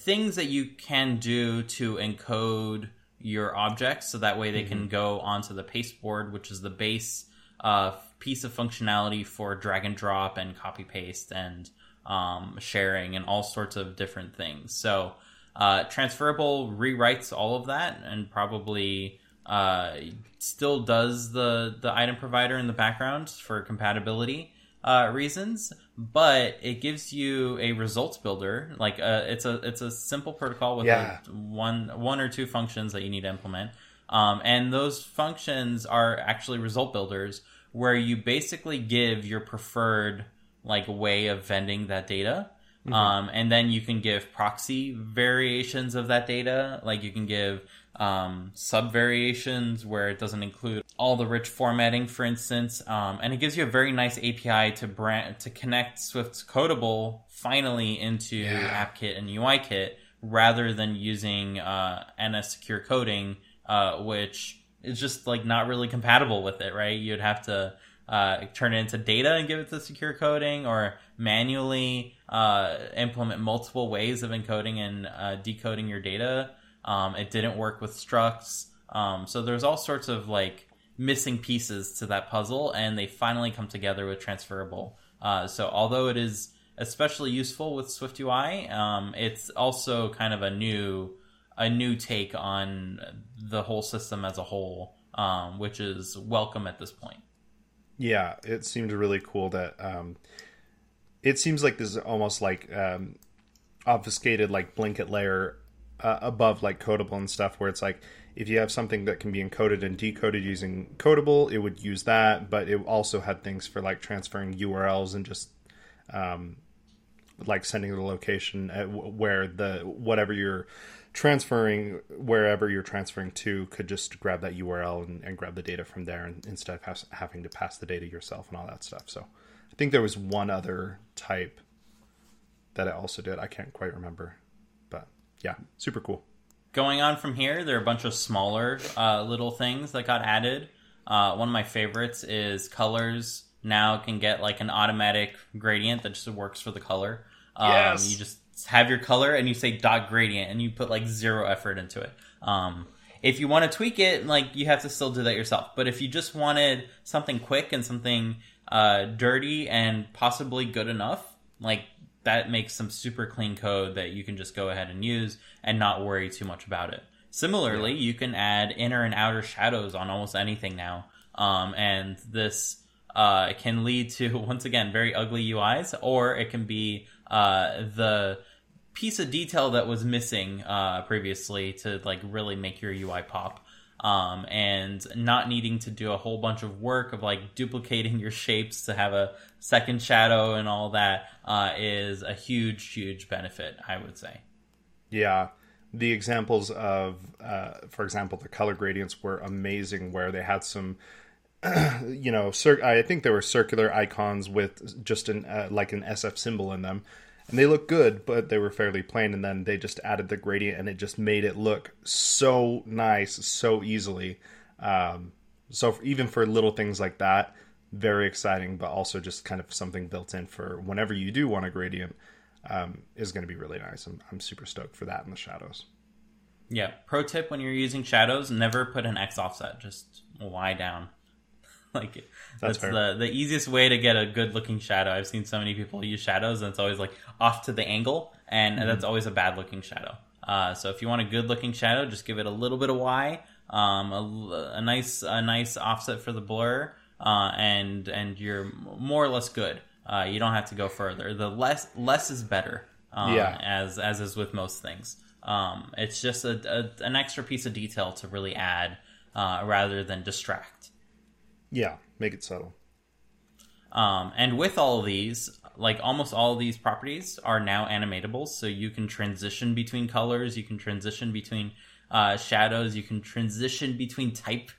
things that you can do to encode your objects, so that way they mm-hmm. can go onto the pasteboard, which is the base uh, piece of functionality for drag and drop and copy paste and um, sharing and all sorts of different things. So uh, Transferable rewrites all of that and probably Uh, still does the, the item provider in the background for compatibility uh, reasons, but it gives you a results builder. Like uh, it's a it's a simple protocol with yeah. a, one one or two functions that you need to implement, um, and those functions are actually result builders where you basically give your preferred like way of vending that data, mm-hmm. um, and then you can give proxy variations of that data. Like you can give Um, sub variations where it doesn't include all the rich formatting, for instance, um, and it gives you a very nice A P I to brand to connect Swift's Codable finally into yeah. AppKit and UIKit rather than using uh, N S Secure Coding, uh, which is just like not really compatible with it, right? You'd have to uh, turn it into data and give it to Secure Coding, or manually uh, implement multiple ways of encoding and uh, decoding your data. Um, it didn't work with structs. Um, so there's all sorts of like missing pieces to that puzzle, and they finally come together with Transferable. Uh, so although it is especially useful with SwiftUI, um, it's also kind of a new a new take on the whole system as a whole, um, which is welcome at this point. Yeah, it seemed really cool that um, it seems like this is almost like um, obfuscated like blanket layer Uh, above like Codable and stuff, where it's like if you have something that can be encoded and decoded using Codable, it would use that, but it also had things for like transferring U R Ls and just um, like sending the location at where the whatever you're transferring, wherever you're transferring to, could just grab that U R L and, and grab the data from there, and instead of has, having to pass the data yourself and all that stuff. So I think there was one other type that I also did. I can't quite remember, but yeah, super cool. Going on from here, there are a bunch of smaller uh, little things that got added. Uh, one of my favorites is colors now can get like an automatic gradient that just works for the color. Um, yes. You just have your color and you say dot gradient and you put like zero effort into it. Um, if you want to tweak it, like you have to still do that yourself. But if you just wanted something quick and something uh, dirty and possibly good enough, like that makes some super clean code that you can just go ahead and use and not worry too much about it. Similarly, yeah. You can add inner and outer shadows on almost anything now. Um, and this uh, can lead to, once again, very ugly U Is, or it can be uh, the piece of detail that was missing uh, previously to like really make your U I pop. Um, and not needing to do a whole bunch of work of like duplicating your shapes to have a second shadow and all that uh, is a huge, huge benefit, I would say. Yeah. The examples of, uh, for example, the color gradients were amazing, where they had some, you know, cir- I think there were circular icons with just an uh, like an S F symbol in them. And they looked good, but they were fairly plain. And then they just added the gradient and it just made it look so nice, so easily. Um, so even for little things like that, very exciting, but also just kind of something built in for whenever you do want a gradient. Um, is going to be really nice. I'm, I'm super stoked for that in the shadows. Yeah. Pro tip when you're using shadows, never put an X offset. Just lie down. like That's, that's the, the easiest way to get a good looking shadow. I've seen so many people use shadows and it's always like off to the angle. And mm-hmm. That's always a bad looking shadow. Uh, so if you want a good looking shadow, just give it a little bit of Y. Um, a, a nice a nice offset for the blur. Uh, and and you're more or less good. Uh, you don't have to go further. The less less is better, um, yeah. as as is with most things. Um, it's just a, a, an extra piece of detail to really add uh, rather than distract. Yeah, make it subtle. Um, and with all of these, like almost all of these properties are now animatable. So you can transition between colors. You can transition between uh, shadows. You can transition between type.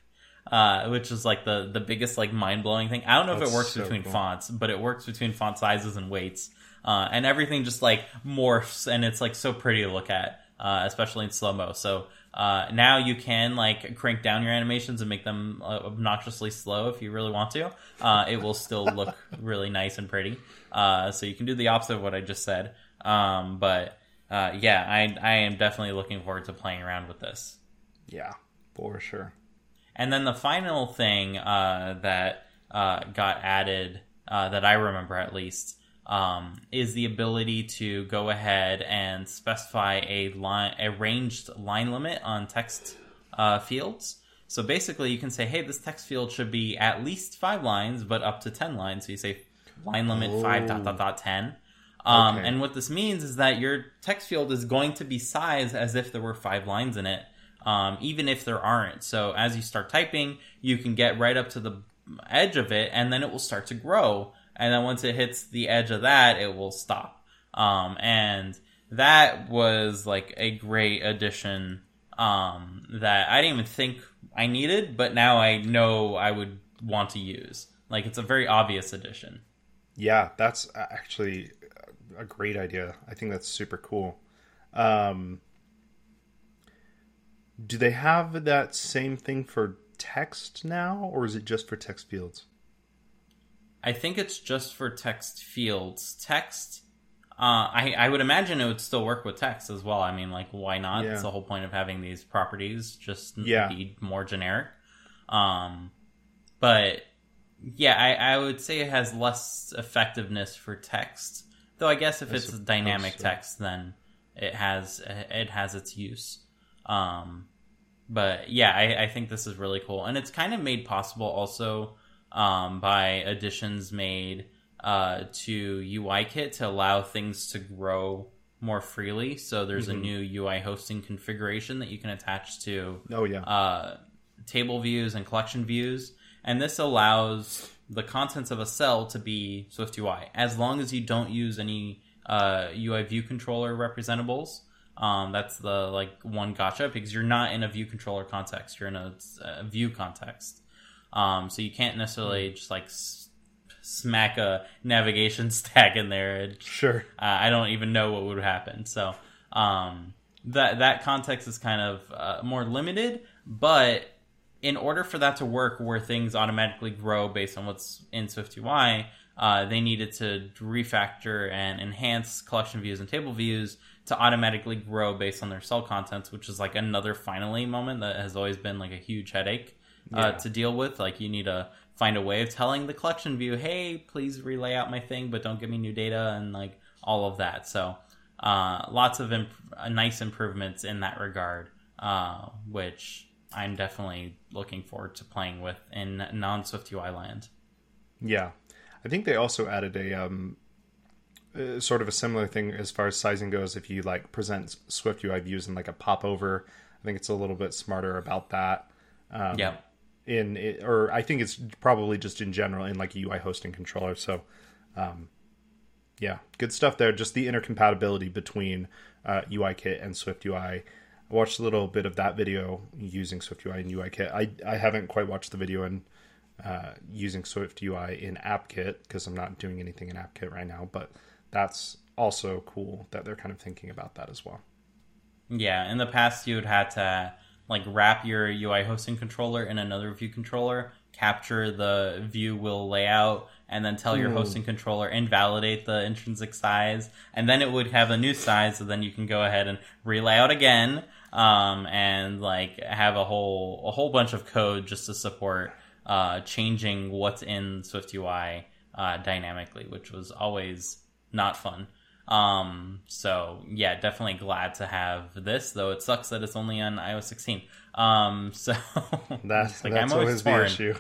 Uh, which is like the, the biggest like mind-blowing thing. I don't know That's if it works so between cool. fonts, but it works between font sizes and weights. Uh, and everything just like morphs and it's like so pretty to look at, uh, especially in slow-mo. So uh, now you can like crank down your animations and make them uh, obnoxiously slow if you really want to. Uh, it will still look really nice and pretty. Uh, so you can do the opposite of what I just said. Um, but uh, yeah, I, I am definitely looking forward to playing around with this. Yeah, for sure. And then the final thing uh, that uh, got added, uh, that I remember at least, um, is the ability to go ahead and specify a line, a ranged line limit on text uh, fields. So basically, you can say, hey, this text field should be at least five lines, but up to ten lines. So you say line limit oh. five dot dot dot ten. Um, okay. And what this means is that your text field is going to be sized as if there were five lines in it. Um, even if there aren't. So as you start typing, you can get right up to the edge of it, and then it will start to grow. And then once it hits the edge of that, it will stop. Um, and that was like a great addition um, that I didn't even think I needed, but now I know I would want to use. Like it's a very obvious addition. Yeah, that's actually a great idea. I think that's super cool. Um Do they have that same thing for text now, or is it just for text fields? I think it's just for text fields. Text, uh, I, I would imagine it would still work with text as well. I mean, like, why not? Yeah. That's the whole point of having these properties, just yeah. be more generic. Um, but, yeah, I, I would say it has less effectiveness for text. Though I guess if I it's dynamic so. text, then it has it has its use. Um, but yeah, I, I think this is really cool. And it's kind of made possible also, um, by additions made, uh, to U I Kit to allow things to grow more freely. So there's mm-hmm. a new U I hosting configuration that you can attach to, oh, yeah. uh, table views and collection views. And this allows the contents of a cell to be SwiftUI as long as you don't use any, uh, U I view controller representables. Um, that's the like one gotcha, because you're not in a view controller context. You're in a, a view context. Um, so you can't necessarily just like s- smack a navigation stack in there. It, sure. Uh, I don't even know what would happen. So um, that, that context is kind of uh, more limited, but in order for that to work where things automatically grow based on what's in SwiftUI, uh, they needed to refactor and enhance collection views and table views to automatically grow based on their cell contents, which is like another finally moment that has always been like a huge headache uh, yeah. to deal with. Like you need to find a way of telling the collection view, hey, please relay out my thing, but don't give me new data and like all of that. So uh, lots of imp- nice improvements in that regard, uh, which... I'm definitely looking forward to playing with in non-SwiftUI land. Yeah. I think they also added a um, uh, sort of a similar thing as far as sizing goes. If you like present SwiftUI views in like a popover, I think it's a little bit smarter about that. Um, yeah. In it, or I think it's probably just in general in like a U I hosting controller. So um, yeah, good stuff there. Just the intercompatibility between uh, UIKit and SwiftUI. I watched a little bit of that video using SwiftUI and UIKit. I, I haven't quite watched the video in uh, using SwiftUI in AppKit because I'm not doing anything in AppKit right now, but that's also cool that they're kind of thinking about that as well. Yeah, in the past you would have to like wrap your U I hosting controller in another view controller, capture the view will layout, and then tell your mm. hosting controller invalidate the intrinsic size, and then it would have a new size, so then you can go ahead and relay out again, um, and like have a whole a whole bunch of code just to support uh, changing what's in SwiftUI uh, dynamically, which was always not fun. Um, so yeah, definitely glad to have this, though it sucks that it's only on iOS sixteen. Um, so that, that's like, I'm always, always the issue.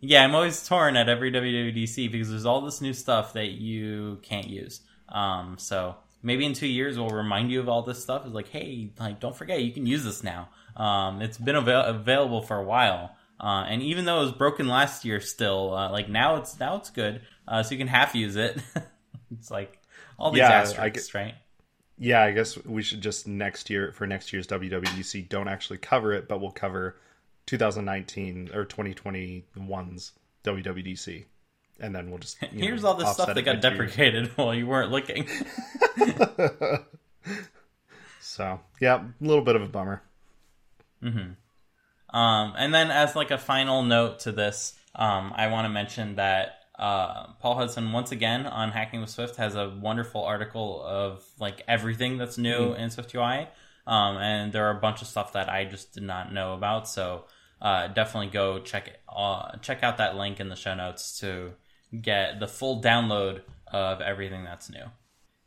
Yeah, I'm always torn at every W W D C because there's all this new stuff that you can't use. Um, so maybe in two years we'll remind you of all this stuff. It's like, hey, like don't forget, you can use this now. Um, it's been avail- available for a while, uh, and even though it was broken last year, still uh, like now it's now it's good. Uh, so you can half use it. It's like all these yeah, asterisks, right? Yeah, I guess we should just next year for next year's W W D C don't actually cover it, but we'll cover two thousand nineteen or twenty twenty-one's W W D C, and then we'll just here's know, all this stuff that got deprecated years. While you weren't looking. So yeah, a little bit of a bummer. Mm-hmm. Um, and then as like a final note to this, um, I want to mention that uh, Paul Hudson once again on Hacking with Swift has a wonderful article of like everything that's new mm-hmm. in SwiftUI, um, and there are a bunch of stuff that I just did not know about. So. Uh, definitely go check it, uh, check out that link in the show notes to get the full download of everything that's new.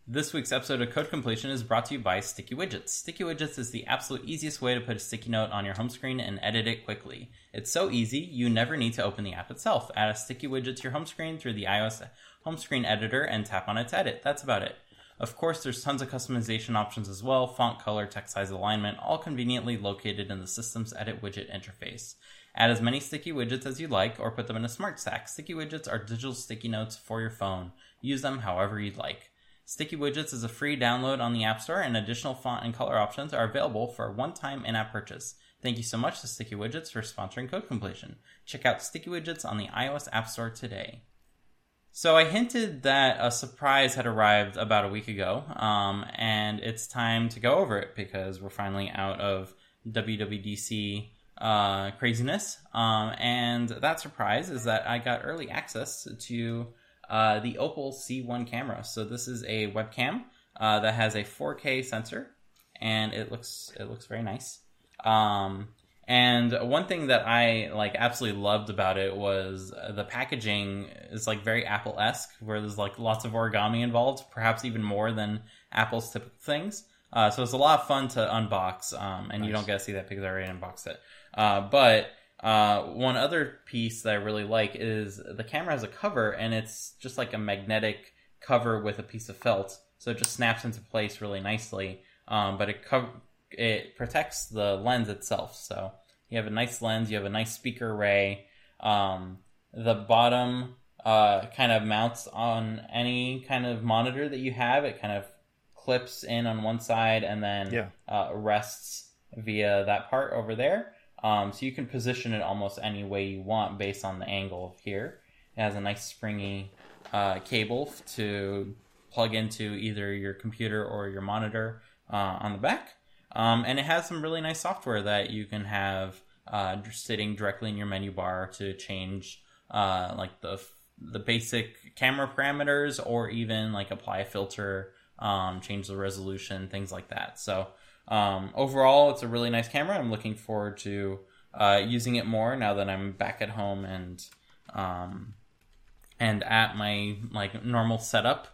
This week's episode of Code Completion is brought to you by Sticky Widgets. Sticky Widgets is the absolute easiest way to put a sticky note on your home screen and edit it quickly. It's so easy, you never need to open the app itself. Add a sticky widget to your home screen through the iOS home screen editor and tap on it to edit. That's about it. Of course, there's tons of customization options as well, font, color, text size, alignment, all conveniently located in the system's edit widget interface. Add as many sticky widgets as you like, or put them in a smart stack. Sticky widgets are digital sticky notes for your phone. Use them however you'd like. Sticky Widgets is a free download on the App Store, and additional font and color options are available for a one-time in-app purchase. Thank you so much to Sticky Widgets for sponsoring Code Completion. Check out Sticky Widgets on the iOS App Store today. So I hinted that a surprise had arrived about a week ago, um, and it's time to go over it because we're finally out of W W D C uh, craziness. Um, and that surprise is that I got early access to uh, the Opal C one camera. So this is a webcam uh, that has a four K sensor, and it looks it looks very nice. Um, And one thing that I like absolutely loved about it was the packaging is like very Apple-esque, where there's like lots of origami involved, perhaps even more than Apple's typical things. Uh, so it's a lot of fun to unbox, um, and nice. You don't get to see that because I already unboxed it. Uh, but uh, one other piece that I really like is the camera has a cover, and it's just like a magnetic cover with a piece of felt, so it just snaps into place really nicely. Um, but it covers. It protects the lens itself, so you have a nice lens, you have a nice speaker array. Um, the bottom uh, kind of mounts on any kind of monitor that you have. It kind of clips in on one side and then yeah. uh, rests via that part over there. Um, so you can position it almost any way you want based on the angle here. It has a nice springy uh, cable to plug into either your computer or your monitor uh, on the back. Um, and it has some really nice software that you can have uh, sitting directly in your menu bar to change uh, like the the basic camera parameters, or even like apply a filter, um, change the resolution, things like that. So um, overall, it's a really nice camera. I'm looking forward to uh, using it more now that I'm back at home and um, and at my like normal setup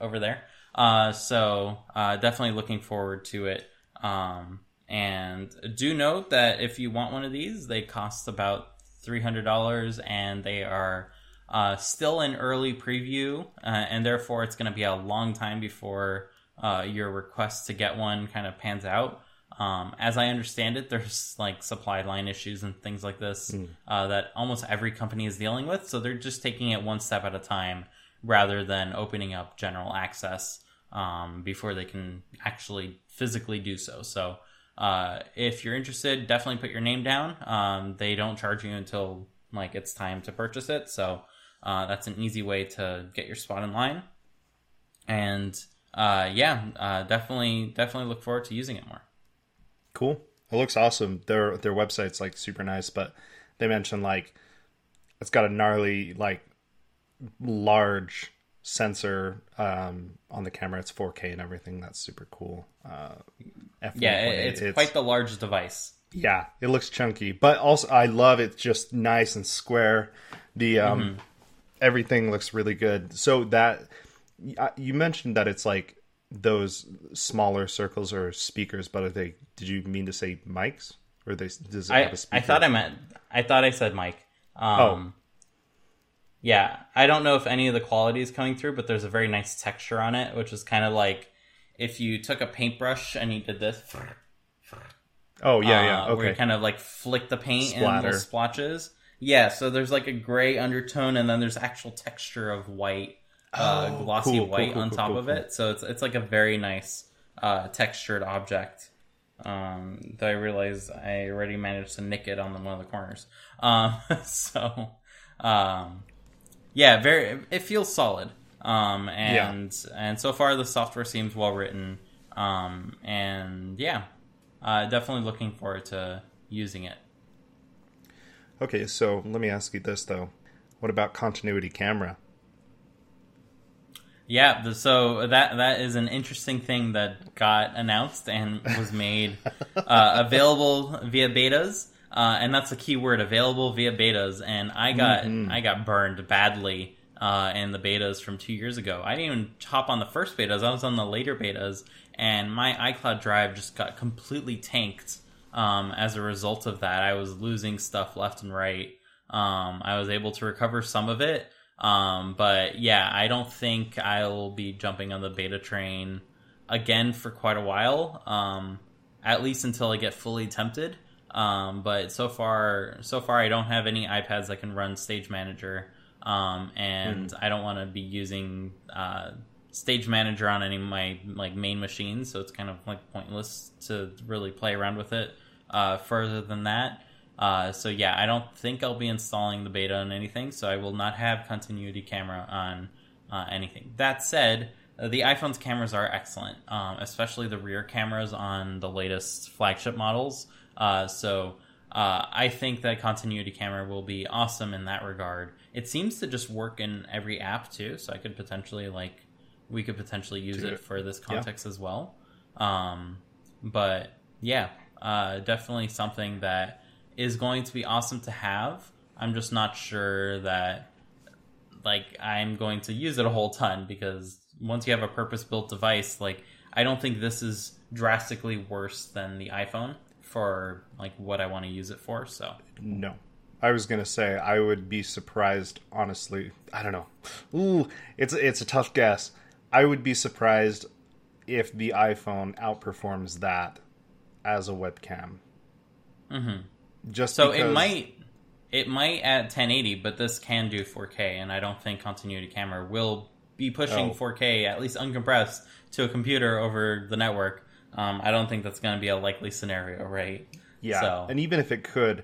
over there. Uh, so uh, definitely looking forward to it. Um, and do note that if you want one of these, they cost about three hundred dollars, and they are uh, still in early preview, uh, and therefore it's going to be a long time before uh, your request to get one kind of pans out. Um, as I understand it, there's like supply line issues and things like this mm. uh, that almost every company is dealing with. So they're just taking it one step at a time rather than opening up general access um, before they can actually physically do so. So uh, if you're interested, definitely put your name down. Um, they don't charge you until like it's time to purchase it. So uh, that's an easy way to get your spot in line. And uh, yeah, uh, definitely, definitely look forward to using it more. Cool. It looks awesome. Their, their website's like super nice, but they mentioned like it's got a gnarly, like, large sensor um on the camera. It's four K and everything. That's super cool. uh F one. Yeah, it's, it's quite the large device. Yeah, it looks chunky, but also I love it's just nice and square. The um mm-hmm. everything looks really good. So that you mentioned that it's like those smaller circles are speakers, but are they, did you mean to say mics, or they does it I, have a speaker? I thought I meant I thought I said mic. um oh. Yeah, I don't know if any of the quality is coming through, but there's a very nice texture on it, which is kind of like if you took a paintbrush and you did this. Oh, yeah, uh, yeah, okay. Where you kind of like flick the paint Splatter. in the splotches. Yeah, so there's like a gray undertone, and then there's actual texture of white, uh, oh, glossy cool, white cool, cool, on cool, top cool, of cool. it. So it's it's like a very nice uh, textured object. Um, though I realize I already managed to nick it on the, one of the corners. Um, so... Um, Yeah, very. It feels solid, um, and yeah. and so far the software seems well written, um, and yeah, uh, definitely looking forward to using it. Okay, so let me ask you this though: what about continuity camera? Yeah, the, so that that is an interesting thing that got announced and was made uh, available via betas. Uh, and that's the key word, available via betas. And I got mm-hmm. I got burned badly uh, in the betas from two years ago. I didn't even hop on the first betas. I was on the later betas. And my iCloud drive just got completely tanked um, as a result of that. I was losing stuff left and right. Um, I was able to recover some of it. Um, but yeah, I don't think I'll be jumping on the beta train again for quite a while. Um, at least until I get fully tempted. Um, but so far, so far I don't have any iPads that can run Stage Manager, um, and mm. I don't want to be using uh, Stage Manager on any of my like main machines, so it's kind of like pointless to really play around with it uh, further than that. Uh, so yeah, I don't think I'll be installing the beta on anything, so I will not have continuity camera on uh, anything. That said, the iPhone's cameras are excellent, um, especially the rear cameras on the latest flagship models. Uh, so uh, I think that continuity camera will be awesome in that regard. It seems to just work in every app too, so I could potentially like we could potentially use it for this context yeah. as well. Um, but yeah, uh, definitely something that is going to be awesome to have. I'm just not sure that like I'm going to use it a whole ton, because once you have a purpose-built device, like I don't think this is drastically worse than the iPhone for like what I want to use it for. So no, I was gonna say I would be surprised, honestly. I don't know. Ooh, it's it's a tough guess. I would be surprised if the iPhone outperforms that as a webcam. Mm-hmm. Just so because... it might It might at ten eighty, but this can do four K, and I don't think continuity camera will be pushing oh. four K, at least uncompressed, to a computer over the network. Um, I don't think that's going to be a likely scenario, right? Yeah, so. And even if it could,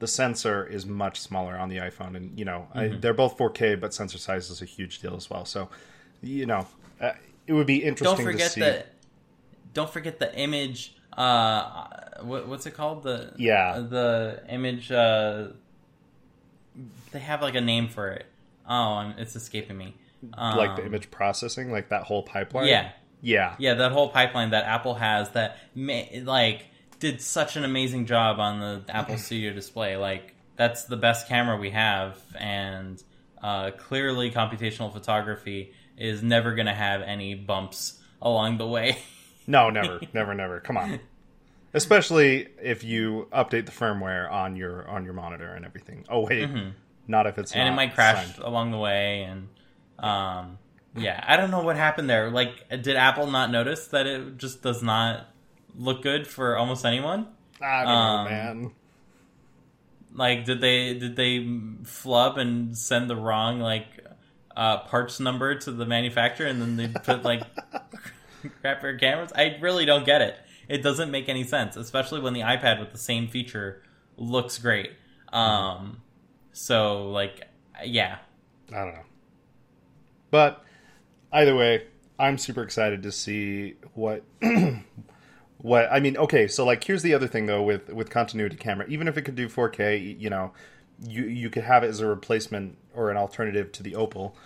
the sensor is much smaller on the iPhone, and you know mm-hmm. I, they're both four K, but sensor size is a huge deal as well. So, you know, uh, it would be interesting to see. The, don't forget the image. Uh, what, what's it called? The yeah, the image. Uh, They have, like, a name for it. Oh, it's escaping me. Um, like the image processing? Like that whole pipeline? Yeah. Yeah. Yeah, that whole pipeline that Apple has that, may, like, did such an amazing job on the Apple Studio display. Like, that's the best camera we have, and uh, clearly computational photography is never going to have any bumps along the way. No, never. Never, never. Come on. Especially if you update the firmware on your on your monitor and everything. Oh wait, mm-hmm. not if it's and not it might crash signed. Along the way. And um, yeah, I don't know what happened there. Like, did Apple not notice that it just does not look good for almost anyone? I don't um, know, man. Like, did they did they flub and send the wrong like uh, parts number to the manufacturer, and then they put like crap for cameras? I really don't get it. It doesn't make any sense, especially when the iPad with the same feature looks great. Um, so, like, yeah. I don't know. But either way, I'm super excited to see what... what I mean, okay, so, like, here's the other thing, though, with, with continuity camera. Even if it could do four K, you know, you, you could have it as a replacement or an alternative to the Opal.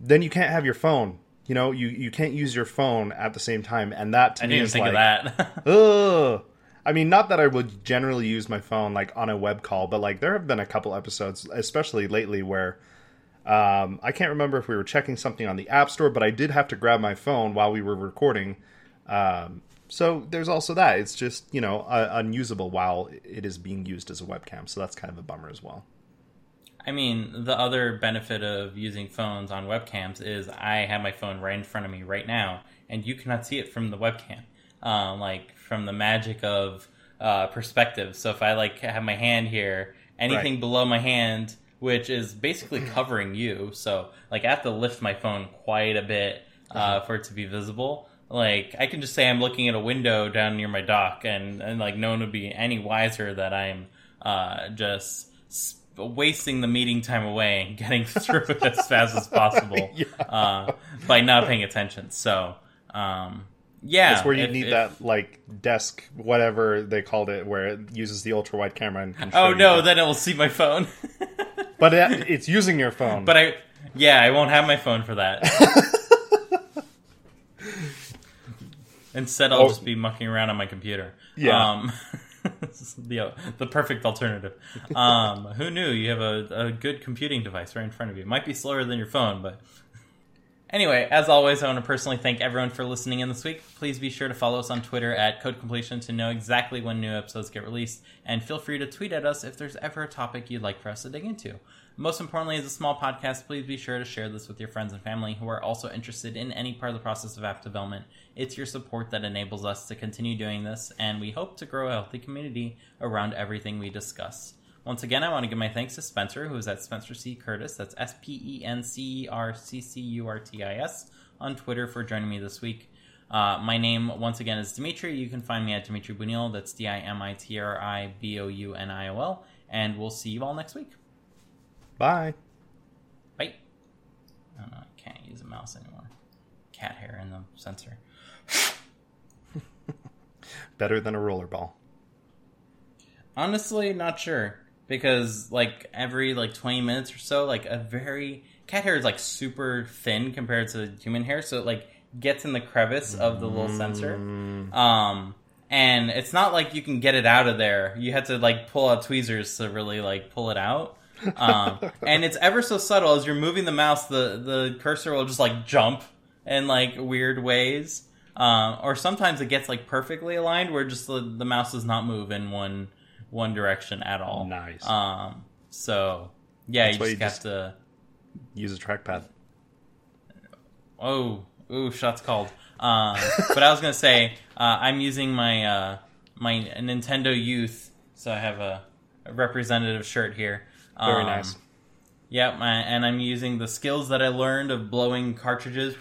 Then you can't have your phone. You know, you, you can't use your phone at the same time, and that to I me didn't is think like, of that. Ugh. I mean, not that I would generally use my phone like on a web call, but like there have been a couple episodes, especially lately, where um, I can't remember if we were checking something on the App Store, but I did have to grab my phone while we were recording. Um, so there's also that. It's just, you know, uh, unusable while it is being used as a webcam. So that's kind of a bummer as well. I mean, the other benefit of using phones on webcams is I have my phone right in front of me right now, and you cannot see it from the webcam, uh, like from the magic of uh, perspective. So if I like have my hand here, anything right. below my hand, which is basically covering you, so like I have to lift my phone quite a bit uh, uh-huh. for it to be visible. Like I can just say I'm looking at a window down near my dock, and, and like no one would be any wiser that I'm uh, just. Sp- wasting the meeting time away and getting through it as fast as possible yeah. uh, by not paying attention. So, um, yeah. That's where you if, need if, that, like, desk, whatever they called it, where it uses the ultra-wide camera. And can oh, no, that. Then it will see my phone. But it, it's using your phone. But I, yeah, I won't have my phone for that. Instead, I'll oh. just be mucking around on my computer. Yeah. Um, the, the perfect alternative. Um, who knew you have a, a good computing device right in front of you? It might be slower than your phone, but... Anyway, as always, I want to personally thank everyone for listening in this week. Please be sure to follow us on Twitter at CodeCompletion to know exactly when new episodes get released, and feel free to tweet at us if there's ever a topic you'd like for us to dig into. Most importantly, as a small podcast, please be sure to share this with your friends and family who are also interested in any part of the process of app development. It's your support that enables us to continue doing this, and we hope to grow a healthy community around everything we discuss. Once again, I want to give my thanks to Spencer, who is at Spencer C. Curtis, that's S P E N C E R C C U R T I S, on Twitter for joining me this week. Uh, my name, once again, is Dimitri. You can find me at Dimitri Bouniol, that's D I M I T R I B O U N I O L, and we'll see you all next week. Bye. Bye. I don't know, I can't use a mouse anymore. Cat hair in the sensor. Better than a rollerball. Honestly, not sure. Because, like, every, like, twenty minutes or so, like, a very... Cat hair is, like, super thin compared to human hair, so it, like, gets in the crevice of the little mm. sensor. Um, and it's not like you can get it out of there. You have to, like, pull out tweezers to really, like, pull it out. Um, and it's ever so subtle. As you're moving the mouse, the, the cursor will just, like, jump in, like, weird ways. Um, or sometimes it gets, like, perfectly aligned where just the, the mouse does not move in one... one direction at all. Nice. Um, so, yeah, that's you just you have just to... use a trackpad. Oh, ooh, shots called. Um, but I was going to say, uh, I'm using my uh, my Nintendo Youth, so I have a representative shirt here. Very um, nice. Yep, yeah, and I'm using the skills that I learned of blowing cartridges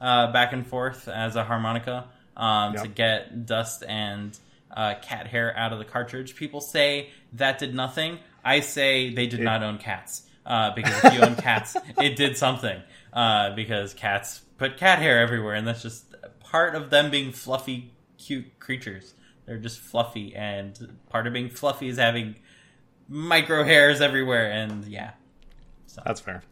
uh, back and forth as a harmonica um, yep. to get dust and uh, cat hair out of the cartridge. People say that did nothing. I say they did it, not own cats. Uh, because if you own cats, it did something. Uh, because cats put cat hair everywhere, and that's just part of them being fluffy, cute creatures. They're just fluffy, and part of being fluffy is having micro hairs everywhere, and yeah. So. That's fair.